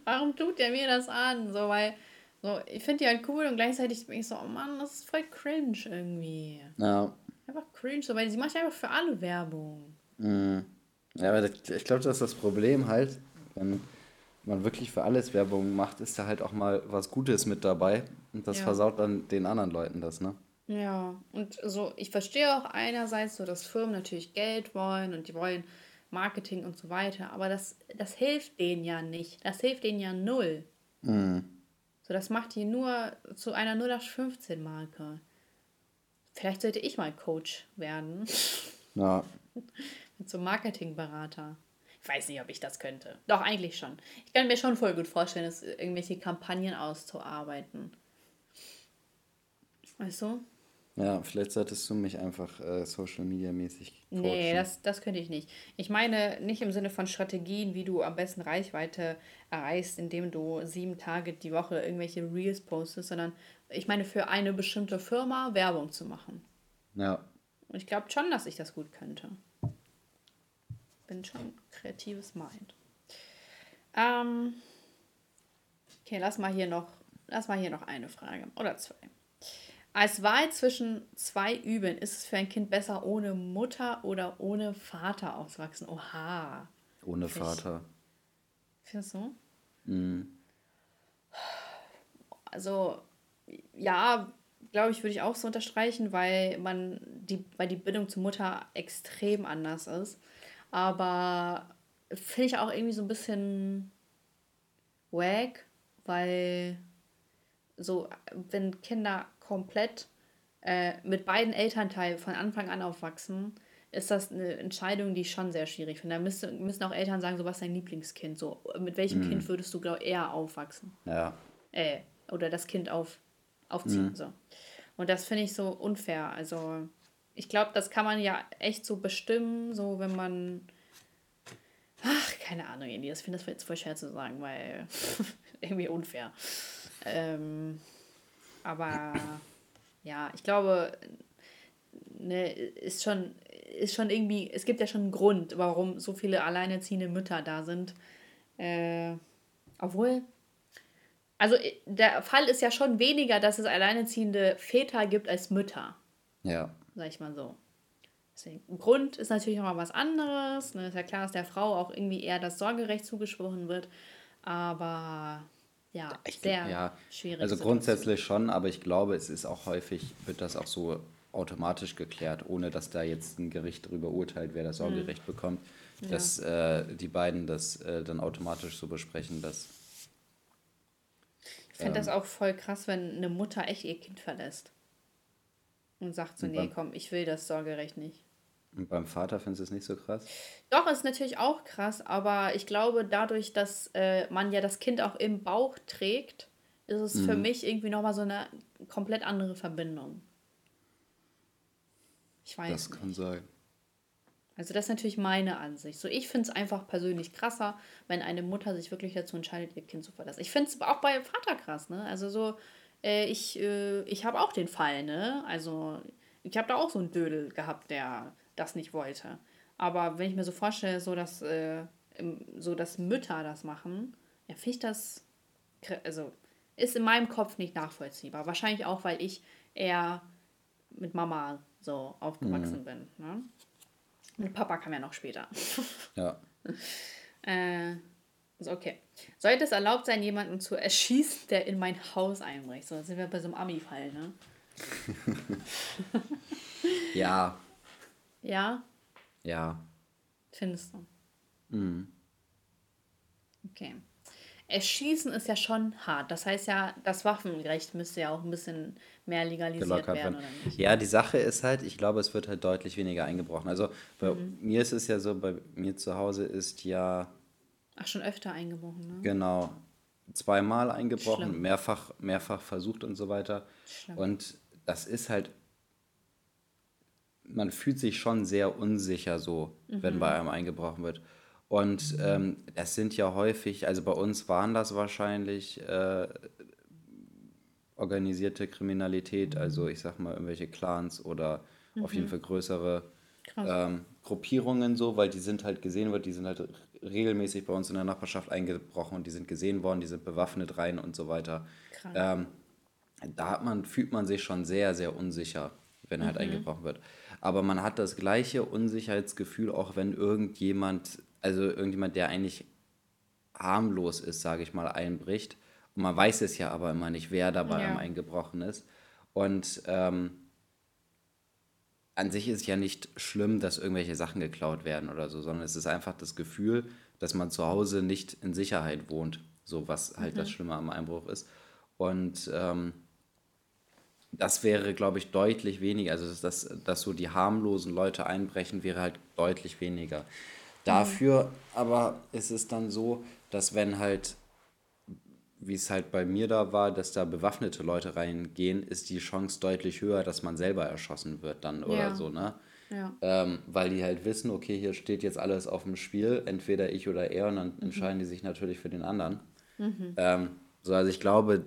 Warum tut der mir das an? So, weil, so, ich finde die halt cool und gleichzeitig bin ich so, oh Mann, das ist voll cringe irgendwie. Ja. Einfach cringe, so, weil sie macht einfach für alle Werbung. Mhm. Ja, aber das, ich glaube, das ist das Problem halt, wenn man wirklich für alles Werbung macht, ist da halt auch mal was Gutes mit dabei. Und das ja. versaut dann den anderen Leuten das, ne? Ja, und so, ich verstehe auch einerseits so, dass Firmen natürlich Geld wollen und die wollen Marketing und so weiter, aber das, das hilft denen ja nicht. Das hilft denen ja null. Mhm. So, das macht die nur zu einer null acht fünfzehn Marke. Vielleicht sollte ich mal Coach werden. Ja. Mit so einem Marketingberater. Ich weiß nicht, ob ich das könnte. Doch, eigentlich schon. Ich kann mir schon voll gut vorstellen, dass irgendwelche Kampagnen auszuarbeiten. Weißt du? Ja, vielleicht solltest du mich einfach äh, Social-Media-mäßig coachen. Nee, das, das könnte ich nicht. Ich meine nicht im Sinne von Strategien, wie du am besten Reichweite erreichst, indem du sieben Tage die Woche irgendwelche Reels postest, sondern ich meine, für eine bestimmte Firma Werbung zu machen. Ja. Und ich glaube schon, dass ich das gut könnte. Bin schon ein kreatives Mind. Ähm, okay, lass mal hier noch, lass mal hier noch eine Frage. Oder zwei. Als Wahl zwischen zwei Übeln, ist es für ein Kind besser, ohne Mutter oder ohne Vater aufzuwachsen? Oha. Ohne Find Vater. Ich, findest du? Mhm. Also, ja, glaube ich, würde ich auch so unterstreichen, weil man die, weil die Bindung zur Mutter extrem anders ist. Aber finde ich auch irgendwie so ein bisschen wack, weil so, wenn Kinder komplett äh, mit beiden Elternteilen von Anfang an aufwachsen, ist das eine Entscheidung, die ich schon sehr schwierig finde. Da müsste, müssen auch Eltern sagen, so, was ist dein Lieblingskind? So, mit welchem mm. Kind würdest du, glaube ich, eher aufwachsen? Ja. Äh, oder das Kind auf, aufziehen. Mm. So. Und das finde ich so unfair. Also, ich glaube, das kann man ja echt so bestimmen, so wenn man... Ach, keine Ahnung, Elias. Ich finde das jetzt voll schwer zu sagen, weil irgendwie unfair. Ähm, aber ja, ich glaube... Ne, ist schon, ist schon irgendwie, es gibt ja schon einen Grund, warum so viele alleinerziehende Mütter da sind. Äh, obwohl, also der Fall ist ja schon weniger, dass es alleinerziehende Väter gibt als Mütter. Ja. Sag ich mal so. Deswegen, ein Grund ist natürlich nochmal was anderes. Ne? Ist ja klar, dass der Frau auch irgendwie eher das Sorgerecht zugesprochen wird. Aber ja, ich sehr glaub, ja. schwierig. Also grundsätzlich schon, aber ich glaube, es ist auch häufig, wird das auch so automatisch geklärt, ohne dass da jetzt ein Gericht darüber urteilt, wer das Sorgerecht mhm. bekommt, dass ja. äh, die beiden das äh, dann automatisch so besprechen, dass... Ich finde ähm, das auch voll krass, wenn eine Mutter echt ihr Kind verlässt und sagt so, und nee, beim, komm, ich will das Sorgerecht nicht. Und beim Vater findest du es nicht so krass? Doch, ist natürlich auch krass, aber ich glaube, dadurch, dass äh, man ja das Kind auch im Bauch trägt, ist es mhm. für mich irgendwie nochmal so eine komplett andere Verbindung. Ich weiß das nicht. Kann sein. Also das ist natürlich meine Ansicht. So, ich finde es einfach persönlich krasser, wenn eine Mutter sich wirklich dazu entscheidet, ihr Kind zu verlassen. Ich finde es auch bei Vater krass, ne? Also so, äh, ich, äh, ich habe auch den Fall, ne? Also ich habe da auch so einen Dödel gehabt, der das nicht wollte. Aber wenn ich mir so vorstelle, so dass, äh, so dass Mütter das machen, ja, finde ich das, also ist in meinem Kopf nicht nachvollziehbar. Wahrscheinlich auch, weil ich eher mit Mama so aufgewachsen mhm. bin. Ne? Mit Papa kam ja noch später. Ja. äh, so, okay. Sollte es erlaubt sein, jemanden zu erschießen, der in mein Haus einbricht? So, sind wir bei so einem Ami-Fall, ne? Ja. Ja? Ja. Findest du? Mhm. Okay. Erschießen ist ja schon hart. Das heißt ja, das Waffenrecht müsste ja auch ein bisschen mehr legalisiert werden, oder nicht? Ja, die Sache ist halt, ich glaube, es wird halt deutlich weniger eingebrochen. Also bei mhm. mir ist es ja so, bei mir zu Hause ist ja... Ach, schon öfter eingebrochen, ne? Genau. Zweimal eingebrochen, Schlimm. mehrfach mehrfach versucht und so weiter. Schlimm. Und das ist halt... Man fühlt sich schon sehr unsicher so, mhm. wenn bei einem eingebrochen wird. Und ähm, das sind ja häufig, also bei uns waren das wahrscheinlich äh, organisierte Kriminalität, also ich sag mal irgendwelche Clans oder mhm. auf jeden Fall größere ähm, Gruppierungen so, weil die sind halt gesehen worden, die sind halt regelmäßig bei uns in der Nachbarschaft eingebrochen und die sind gesehen worden, die sind bewaffnet rein und so weiter. Ähm, da hat man, fühlt man sich schon sehr, sehr unsicher, wenn halt mhm. eingebrochen wird. Aber man hat das gleiche Unsicherheitsgefühl, auch wenn irgendjemand... Also irgendjemand, der eigentlich harmlos ist, sage ich mal, einbricht. Und man weiß es ja aber immer nicht, wer dabei ja. eingebrochen ist. Und ähm, an sich ist es ja nicht schlimm, dass irgendwelche Sachen geklaut werden oder so, sondern es ist einfach das Gefühl, dass man zu Hause nicht in Sicherheit wohnt, so was halt mhm. das Schlimme am Einbruch ist. Und ähm, das wäre, glaube ich, deutlich weniger. Also dass, dass so die harmlosen Leute einbrechen, wäre halt deutlich weniger. Dafür aber ist es dann so, dass wenn halt, wie es halt bei mir da war, dass da bewaffnete Leute reingehen, ist die Chance deutlich höher, dass man selber erschossen wird dann oder ja. so, ne? Ja. Ähm, weil die halt wissen, okay, hier steht jetzt alles auf dem Spiel, entweder ich oder er, und dann mhm. entscheiden die sich natürlich für den anderen. Mhm. Ähm, so, also ich glaube,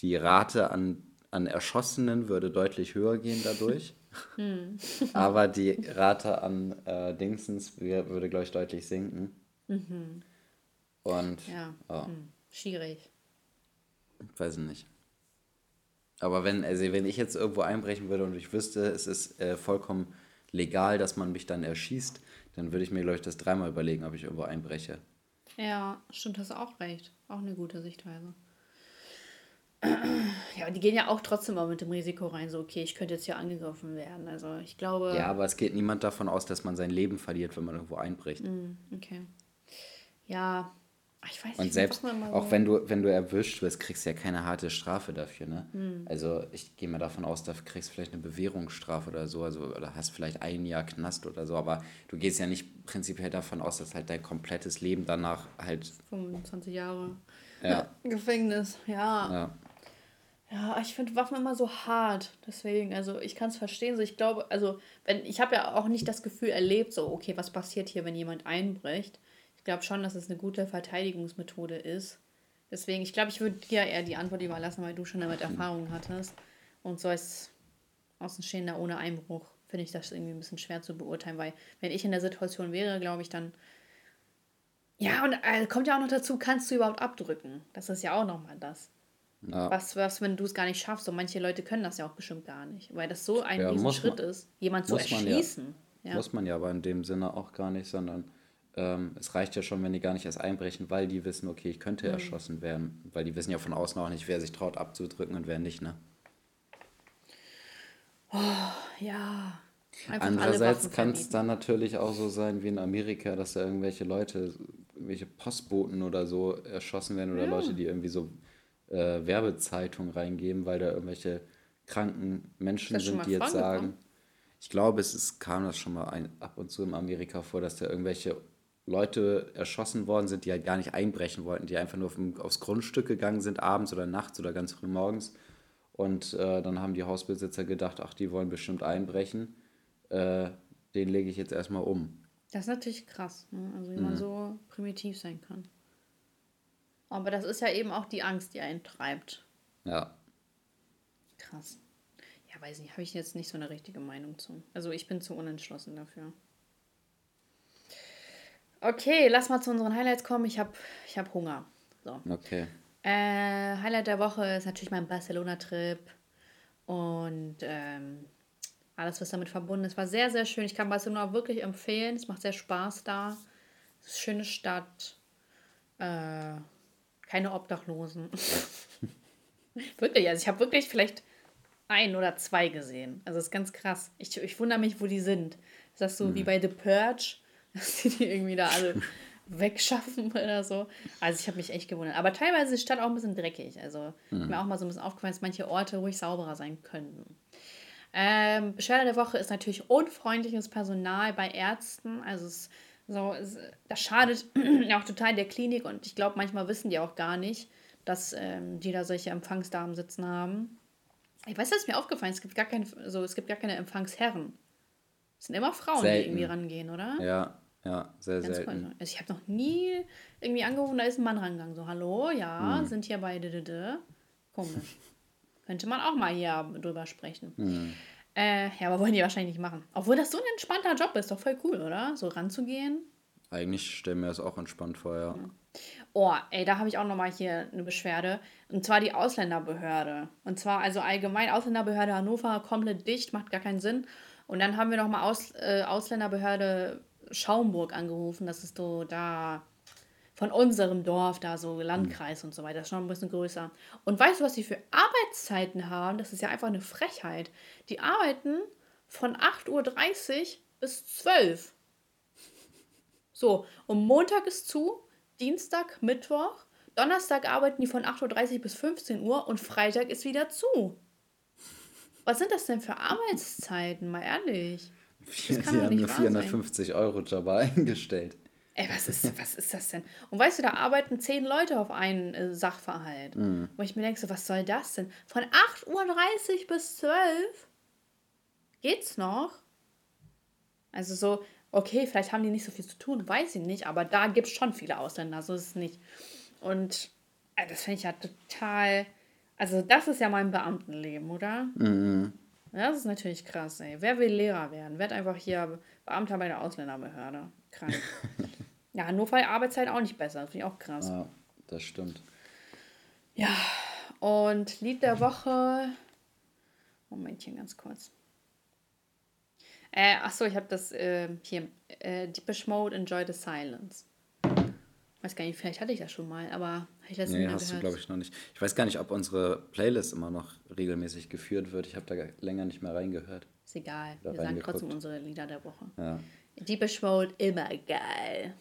die Rate an, an Erschossenen würde deutlich höher gehen dadurch. Hm. Aber die Rate an äh, Dingsens würde, glaube ich, deutlich sinken. Mhm. Und ja, oh. hm. schwierig. Weiß ich nicht. Aber wenn, also wenn ich jetzt irgendwo einbrechen würde und ich wüsste, es ist äh, vollkommen legal, dass man mich dann erschießt, dann würde ich mir, glaube ich, das dreimal überlegen, ob ich irgendwo einbreche. Ja, stimmt, hast du auch recht. Auch eine gute Sichtweise. Ja, und die gehen ja auch trotzdem mal mit dem Risiko rein, so, okay, ich könnte jetzt hier angegriffen werden. Also ich glaube... Ja, aber es geht niemand davon aus, dass man sein Leben verliert, wenn man irgendwo einbricht. Mm, okay. Ja, ich weiß nicht. Und selbst, auch wenn du, wenn du erwischt wirst, kriegst du ja keine harte Strafe dafür, ne? Mm. Also ich gehe mal davon aus, du kriegst vielleicht eine Bewährungsstrafe oder so, also, oder hast vielleicht ein Jahr Knast oder so, aber du gehst ja nicht prinzipiell davon aus, dass halt dein komplettes Leben danach halt... fünfundzwanzig Jahre ja. Gefängnis, ja. Ja. Ja, ich finde Waffen immer so hart, deswegen, also ich kann es verstehen, so ich glaube, also wenn ich habe ja auch nicht das Gefühl erlebt, so okay, was passiert hier, wenn jemand einbricht. Ich glaube schon, dass es eine gute Verteidigungsmethode ist, deswegen, ich glaube, ich würde dir eher die Antwort überlassen, weil du schon damit Erfahrung hattest und so als Außenstehender ohne Einbruch finde ich das irgendwie ein bisschen schwer zu beurteilen, weil wenn ich in der Situation wäre, glaube ich, dann ja, und äh, kommt ja auch noch dazu, kannst du überhaupt abdrücken, das ist ja auch nochmal das. Ja. Was, was, wenn du es gar nicht schaffst? Und manche Leute können das ja auch bestimmt gar nicht, weil das so ein ja, Riesenschritt man, ist, jemand zu erschießen. Man ja, ja. Muss man ja aber in dem Sinne auch gar nicht, sondern ähm, es reicht ja schon, wenn die gar nicht erst einbrechen, weil die wissen, okay, ich könnte mhm. erschossen werden. Weil die wissen ja von außen auch nicht, wer sich traut abzudrücken und wer nicht, ne? Oh, ja. Einfach andererseits kann es dann natürlich auch so sein, wie in Amerika, dass da irgendwelche Leute, irgendwelche Postboten oder so erschossen werden oder ja. Leute, die irgendwie so Äh, Werbezeitung reingeben, weil da irgendwelche kranken Menschen sind, die jetzt sagen, ich glaube, es ist, kam das schon mal ein, ab und zu in Amerika vor, dass da irgendwelche Leute erschossen worden sind, die halt gar nicht einbrechen wollten, die einfach nur auf, aufs Grundstück gegangen sind, abends oder nachts oder ganz früh morgens und äh, dann haben die Hausbesitzer gedacht, ach, die wollen bestimmt einbrechen, äh, den lege ich jetzt erstmal um. Das ist natürlich krass, ne? Also wie mhm. man so primitiv sein kann. Aber das ist ja eben auch die Angst, die einen treibt. Ja. Krass. Ja, weiß nicht, habe ich jetzt nicht so eine richtige Meinung zu. Also ich bin zu unentschlossen dafür. Okay, lass mal zu unseren Highlights kommen. Ich habe ich hab Hunger. So. Okay. Äh, Highlight der Woche ist natürlich mein Barcelona-Trip. Und ähm, alles, was damit verbunden ist, war sehr, sehr schön. Ich kann Barcelona wirklich empfehlen. Es macht sehr Spaß da. Es ist eine schöne Stadt. Äh... Keine Obdachlosen. Wirklich, also ich habe wirklich vielleicht ein oder zwei gesehen. Also das ist ganz krass. Ich, ich wundere mich, wo die sind. Ist das so mhm. wie bei The Purge, dass die die irgendwie da alle wegschaffen oder so? Also ich habe mich echt gewundert. Aber teilweise ist die Stadt auch ein bisschen dreckig. Also mhm. mir auch mal so ein bisschen aufgefallen, dass manche Orte ruhig sauberer sein könnten. Ähm, Beschwerde der Woche ist natürlich unfreundliches Personal bei Ärzten. Also es So, das schadet auch total der Klinik und ich glaube, manchmal wissen die auch gar nicht, dass ähm, die da solche Empfangsdamen sitzen haben. Ich weiß, das ist mir aufgefallen, es gibt gar keine, so, es gibt gar keine Empfangsherren. Es sind immer Frauen, selten. Die irgendwie rangehen, oder? Ja, ja, sehr Ganz selten. Cool. Also ich habe noch nie irgendwie angerufen, da ist ein Mann rangegangen, so, hallo, ja, mhm. sind hier bei D D D. Komisch. Könnte man auch mal hier drüber sprechen. Mhm. Äh, ja, aber wollen die wahrscheinlich nicht machen. Obwohl das so ein entspannter Job ist, doch voll cool, oder? So ranzugehen. Eigentlich stellen wir das auch entspannt vor, ja. ja. Oh, ey, da habe ich auch nochmal hier eine Beschwerde. Und zwar die Ausländerbehörde. Und zwar also allgemein Ausländerbehörde Hannover, komplett dicht, macht gar keinen Sinn. Und dann haben wir nochmal Aus, äh, Ausländerbehörde Schaumburg angerufen. Das ist so da von unserem Dorf, da so Landkreis mhm. und so weiter. Das ist schon ein bisschen größer. Und weißt du, was die für Arbeitszeiten haben? Das ist ja einfach eine Frechheit. Die arbeiten von acht Uhr dreißig bis zwölf Uhr. So, und Montag ist zu, Dienstag, Mittwoch, Donnerstag arbeiten die von acht Uhr dreißig bis fünfzehn Uhr und Freitag ist wieder zu. Was sind das denn für Arbeitszeiten, mal ehrlich? Sie haben nur vierhundertfünfzig Euro Job eingestellt. Ey, was ist, was ist das denn? Und weißt du, da arbeiten zehn Leute auf einen äh, Sachverhalt. Mhm. Wo ich mir denke, so, was soll das denn? Von acht Uhr dreißig bis zwölf Uhr geht's noch? Also so, okay, vielleicht haben die nicht so viel zu tun, weiß ich nicht, aber da gibt's schon viele Ausländer, so ist es nicht. Und äh, das finde ich ja total Also das ist ja mein Beamtenleben, oder? Mhm. Das ist natürlich krass, ey. Wer will Lehrer werden? Werd einfach hier Beamter bei der Ausländerbehörde. Krank. Ja, nur weil Arbeitszeit auch nicht besser. Das finde ich auch krass. Ja, das stimmt. Ja, und Lied der Woche... Momentchen, ganz kurz. Äh, achso, ich habe das äh, hier. Äh, Depeche Mode, Enjoy the Silence. Weiß gar nicht, vielleicht hatte ich das schon mal, aber habe ich letztens nee, hast gehört. Du, glaube ich, noch nicht. Ich weiß gar nicht, ob unsere Playlist immer noch regelmäßig geführt wird. Ich habe da länger nicht mehr reingehört. Ist egal. Oder wir sagen trotzdem unsere Lieder der Woche. Ja. Depeche Mode, immer geil.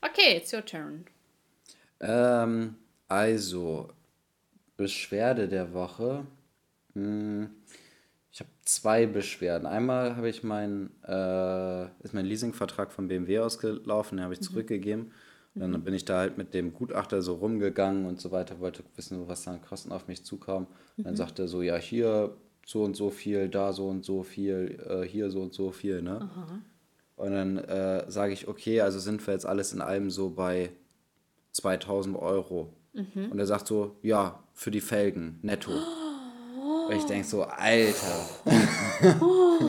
Okay, it's your turn. Ähm, also, Beschwerde der Woche. Hm. Ich habe zwei Beschwerden. Einmal habe ich mein, äh, ist mein Leasingvertrag von B M W ausgelaufen, den habe ich mhm. zurückgegeben. Und dann bin ich da halt mit dem Gutachter so rumgegangen und so weiter, wollte wissen, was da an Kosten auf mich zukommen. Und dann sagte er so, ja, hier so und so viel, da so und so viel, äh, hier so und so viel, ne? Aha. Und dann äh, sage ich, okay, also sind wir jetzt alles in allem so bei zweitausend Euro. Mhm. Und er sagt so, ja, für die Felgen, netto. Oh. Und ich denke so, Alter. Oh,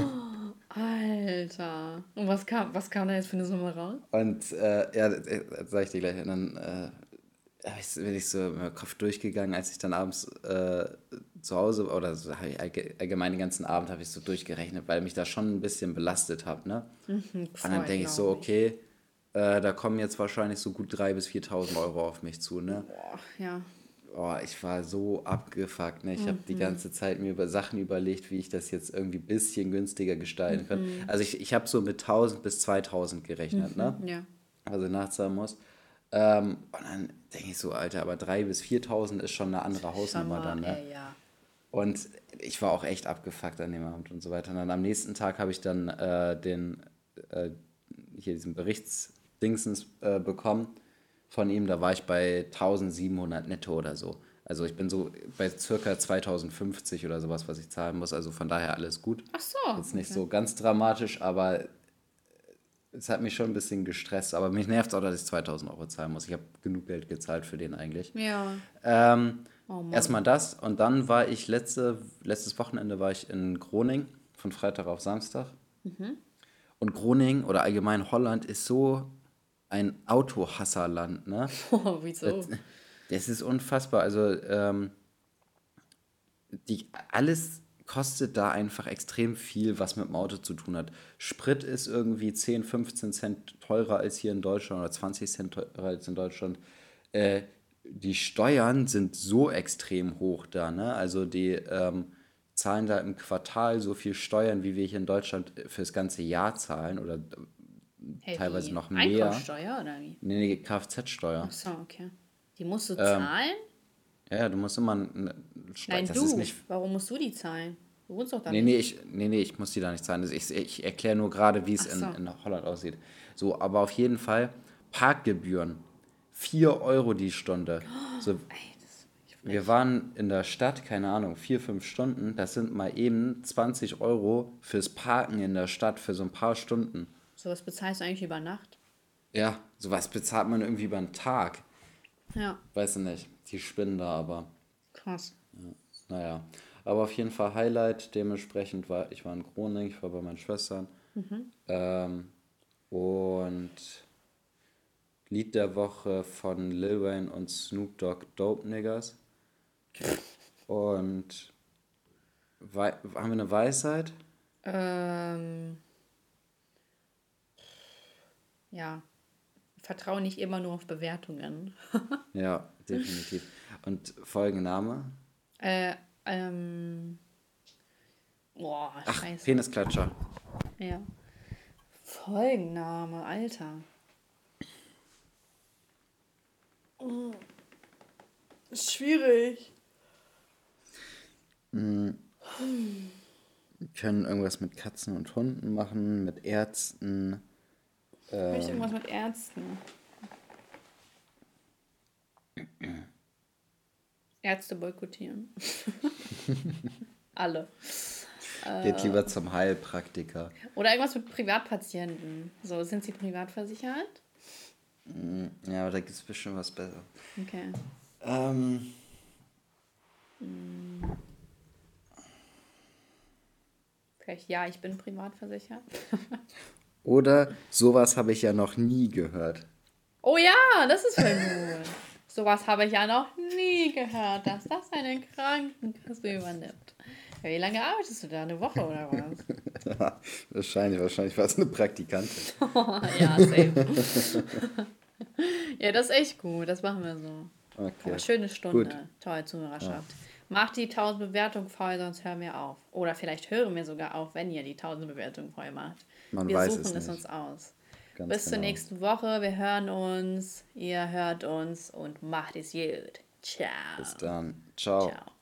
Alter. Und was kam, was kam da jetzt für eine Summe raus? Und äh, ja, das, das sag ich dir gleich. Und dann äh, bin ich so im Kopf durchgegangen, als ich dann abends äh, zu Hause, oder so, ich allgemein den ganzen Abend habe ich so durchgerechnet, weil mich da schon ein bisschen belastet habe. Ne? Mhm, und dann denke ich so, okay, äh, da kommen jetzt wahrscheinlich so gut dreitausend bis viertausend Euro auf mich zu. Ne? Boah, ja. Oh, ich war so abgefuckt, ne? Ich mhm. habe die ganze Zeit mir über Sachen überlegt, wie ich das jetzt irgendwie ein bisschen günstiger gestalten mhm. kann. Also ich, ich habe so mit tausend bis zweitausend gerechnet, mhm. ne? Ja. Also nachzahlen muss. Ähm, und dann denke ich so, Alter, aber dreitausend bis viertausend ist schon eine andere Hausnummer mal, dann, ne? Ey, ja. Und ich war auch echt abgefuckt an dem Abend und so weiter. Und dann am nächsten Tag habe ich dann äh, den, äh, hier diesen Berichtsdingsens äh, bekommen. Von ihm, da war ich bei tausendsiebenhundert netto oder so. Also ich bin so bei circa zweitausendfünfzig oder sowas, was ich zahlen muss. Also von daher alles gut. Ach so. Jetzt nicht okay. so ganz dramatisch, aber es hat mich schon ein bisschen gestresst. Aber mich nervt es auch, dass ich zweitausend Euro zahlen muss. Ich habe genug Geld gezahlt für den eigentlich. Ja. Ähm, oh erstmal das. Und dann war ich letzte, letztes Wochenende war ich in Groningen, von Freitag auf Samstag. Mhm. Und Groningen oder allgemein Holland ist so... ein Autohasserland, ne? Oh, wieso? Das, das ist unfassbar. Also ähm, die, alles kostet da einfach extrem viel, was mit dem Auto zu tun hat. Sprit ist irgendwie zehn, fünfzehn Cent teurer als hier in Deutschland oder zwanzig Cent teurer als in Deutschland. Äh, die Steuern sind so extrem hoch da, ne? Also die ähm, zahlen da im Quartal so viel Steuern, wie wir hier in Deutschland fürs ganze Jahr zahlen oder Hey, teilweise noch mehr. Einkommensteuer oder wie? Nee, nee, Kfz-Steuer. Ach so, okay. Die musst du ähm, zahlen? Ja, du musst immer eine Steuer. Nein, das du. Ist nicht... Warum musst du die zahlen? Du wohnst doch da nee, nicht. Nee ich, nee, nee, ich muss die da nicht zahlen. Ich, ich erkläre nur gerade, wie es so. in, in Holland aussieht. So, aber auf jeden Fall Parkgebühren. vier Euro die Stunde. So, oh, ey, das wir waren in der Stadt, keine Ahnung, vier, fünf Stunden. Das sind mal eben zwanzig Euro fürs Parken in der Stadt für so ein paar Stunden. Sowas bezahlst du eigentlich über Nacht? Ja, sowas bezahlt man irgendwie über den Tag. Ja. Weiß ich nicht, die spinnen da aber. Krass. Ja, naja, aber auf jeden Fall Highlight. Dementsprechend war ich war in Groningen, ich war bei meinen Schwestern. Mhm. Ähm, und Lied der Woche von Lil Wayne und Snoop Dogg, Dope Niggas. Und wei- haben wir eine Weisheit? Ähm... Ja, vertraue nicht immer nur auf Bewertungen. Ja, definitiv. Und Folgenname? Äh, ähm. Boah, scheiße. Ach, Penisklatscher. Ja. Folgenname, Alter. Oh. Schwierig. Mhm. Wir können irgendwas mit Katzen und Hunden machen, mit Ärzten. Ich möchte irgendwas mit Ärzten. Ärzte boykottieren. Alle. Geht lieber zum Heilpraktiker. Oder irgendwas mit Privatpatienten. So, sind sie privat versichert? Ja, aber da gibt es bestimmt was besser. Okay. Ähm, Hm. Vielleicht ja, ich bin privat versichert. Oder sowas habe ich ja noch nie gehört. Oh ja, das ist voll gut. Sowas habe ich ja noch nie gehört, dass das eine Krankenkasse übernimmt. Wie lange arbeitest du da? Eine Woche oder was? Ja, wahrscheinlich, wahrscheinlich war es eine Praktikantin. Oh, ja, safe. Ja, das ist echt gut. Das machen wir so. Okay. Aber schöne Stunde. Gut. Toll, Zuhörerschaft. Ja. Macht die tausend Bewertungen voll, sonst hören wir auf. Oder vielleicht hören wir sogar auf, wenn ihr die tausend Bewertungen voll macht. Man wir weiß suchen es, nicht. es uns aus. Ganz Bis genau. zur nächsten Woche. Wir hören uns. Ihr hört uns und macht es gut. Ciao. Bis dann. Ciao. Ciao.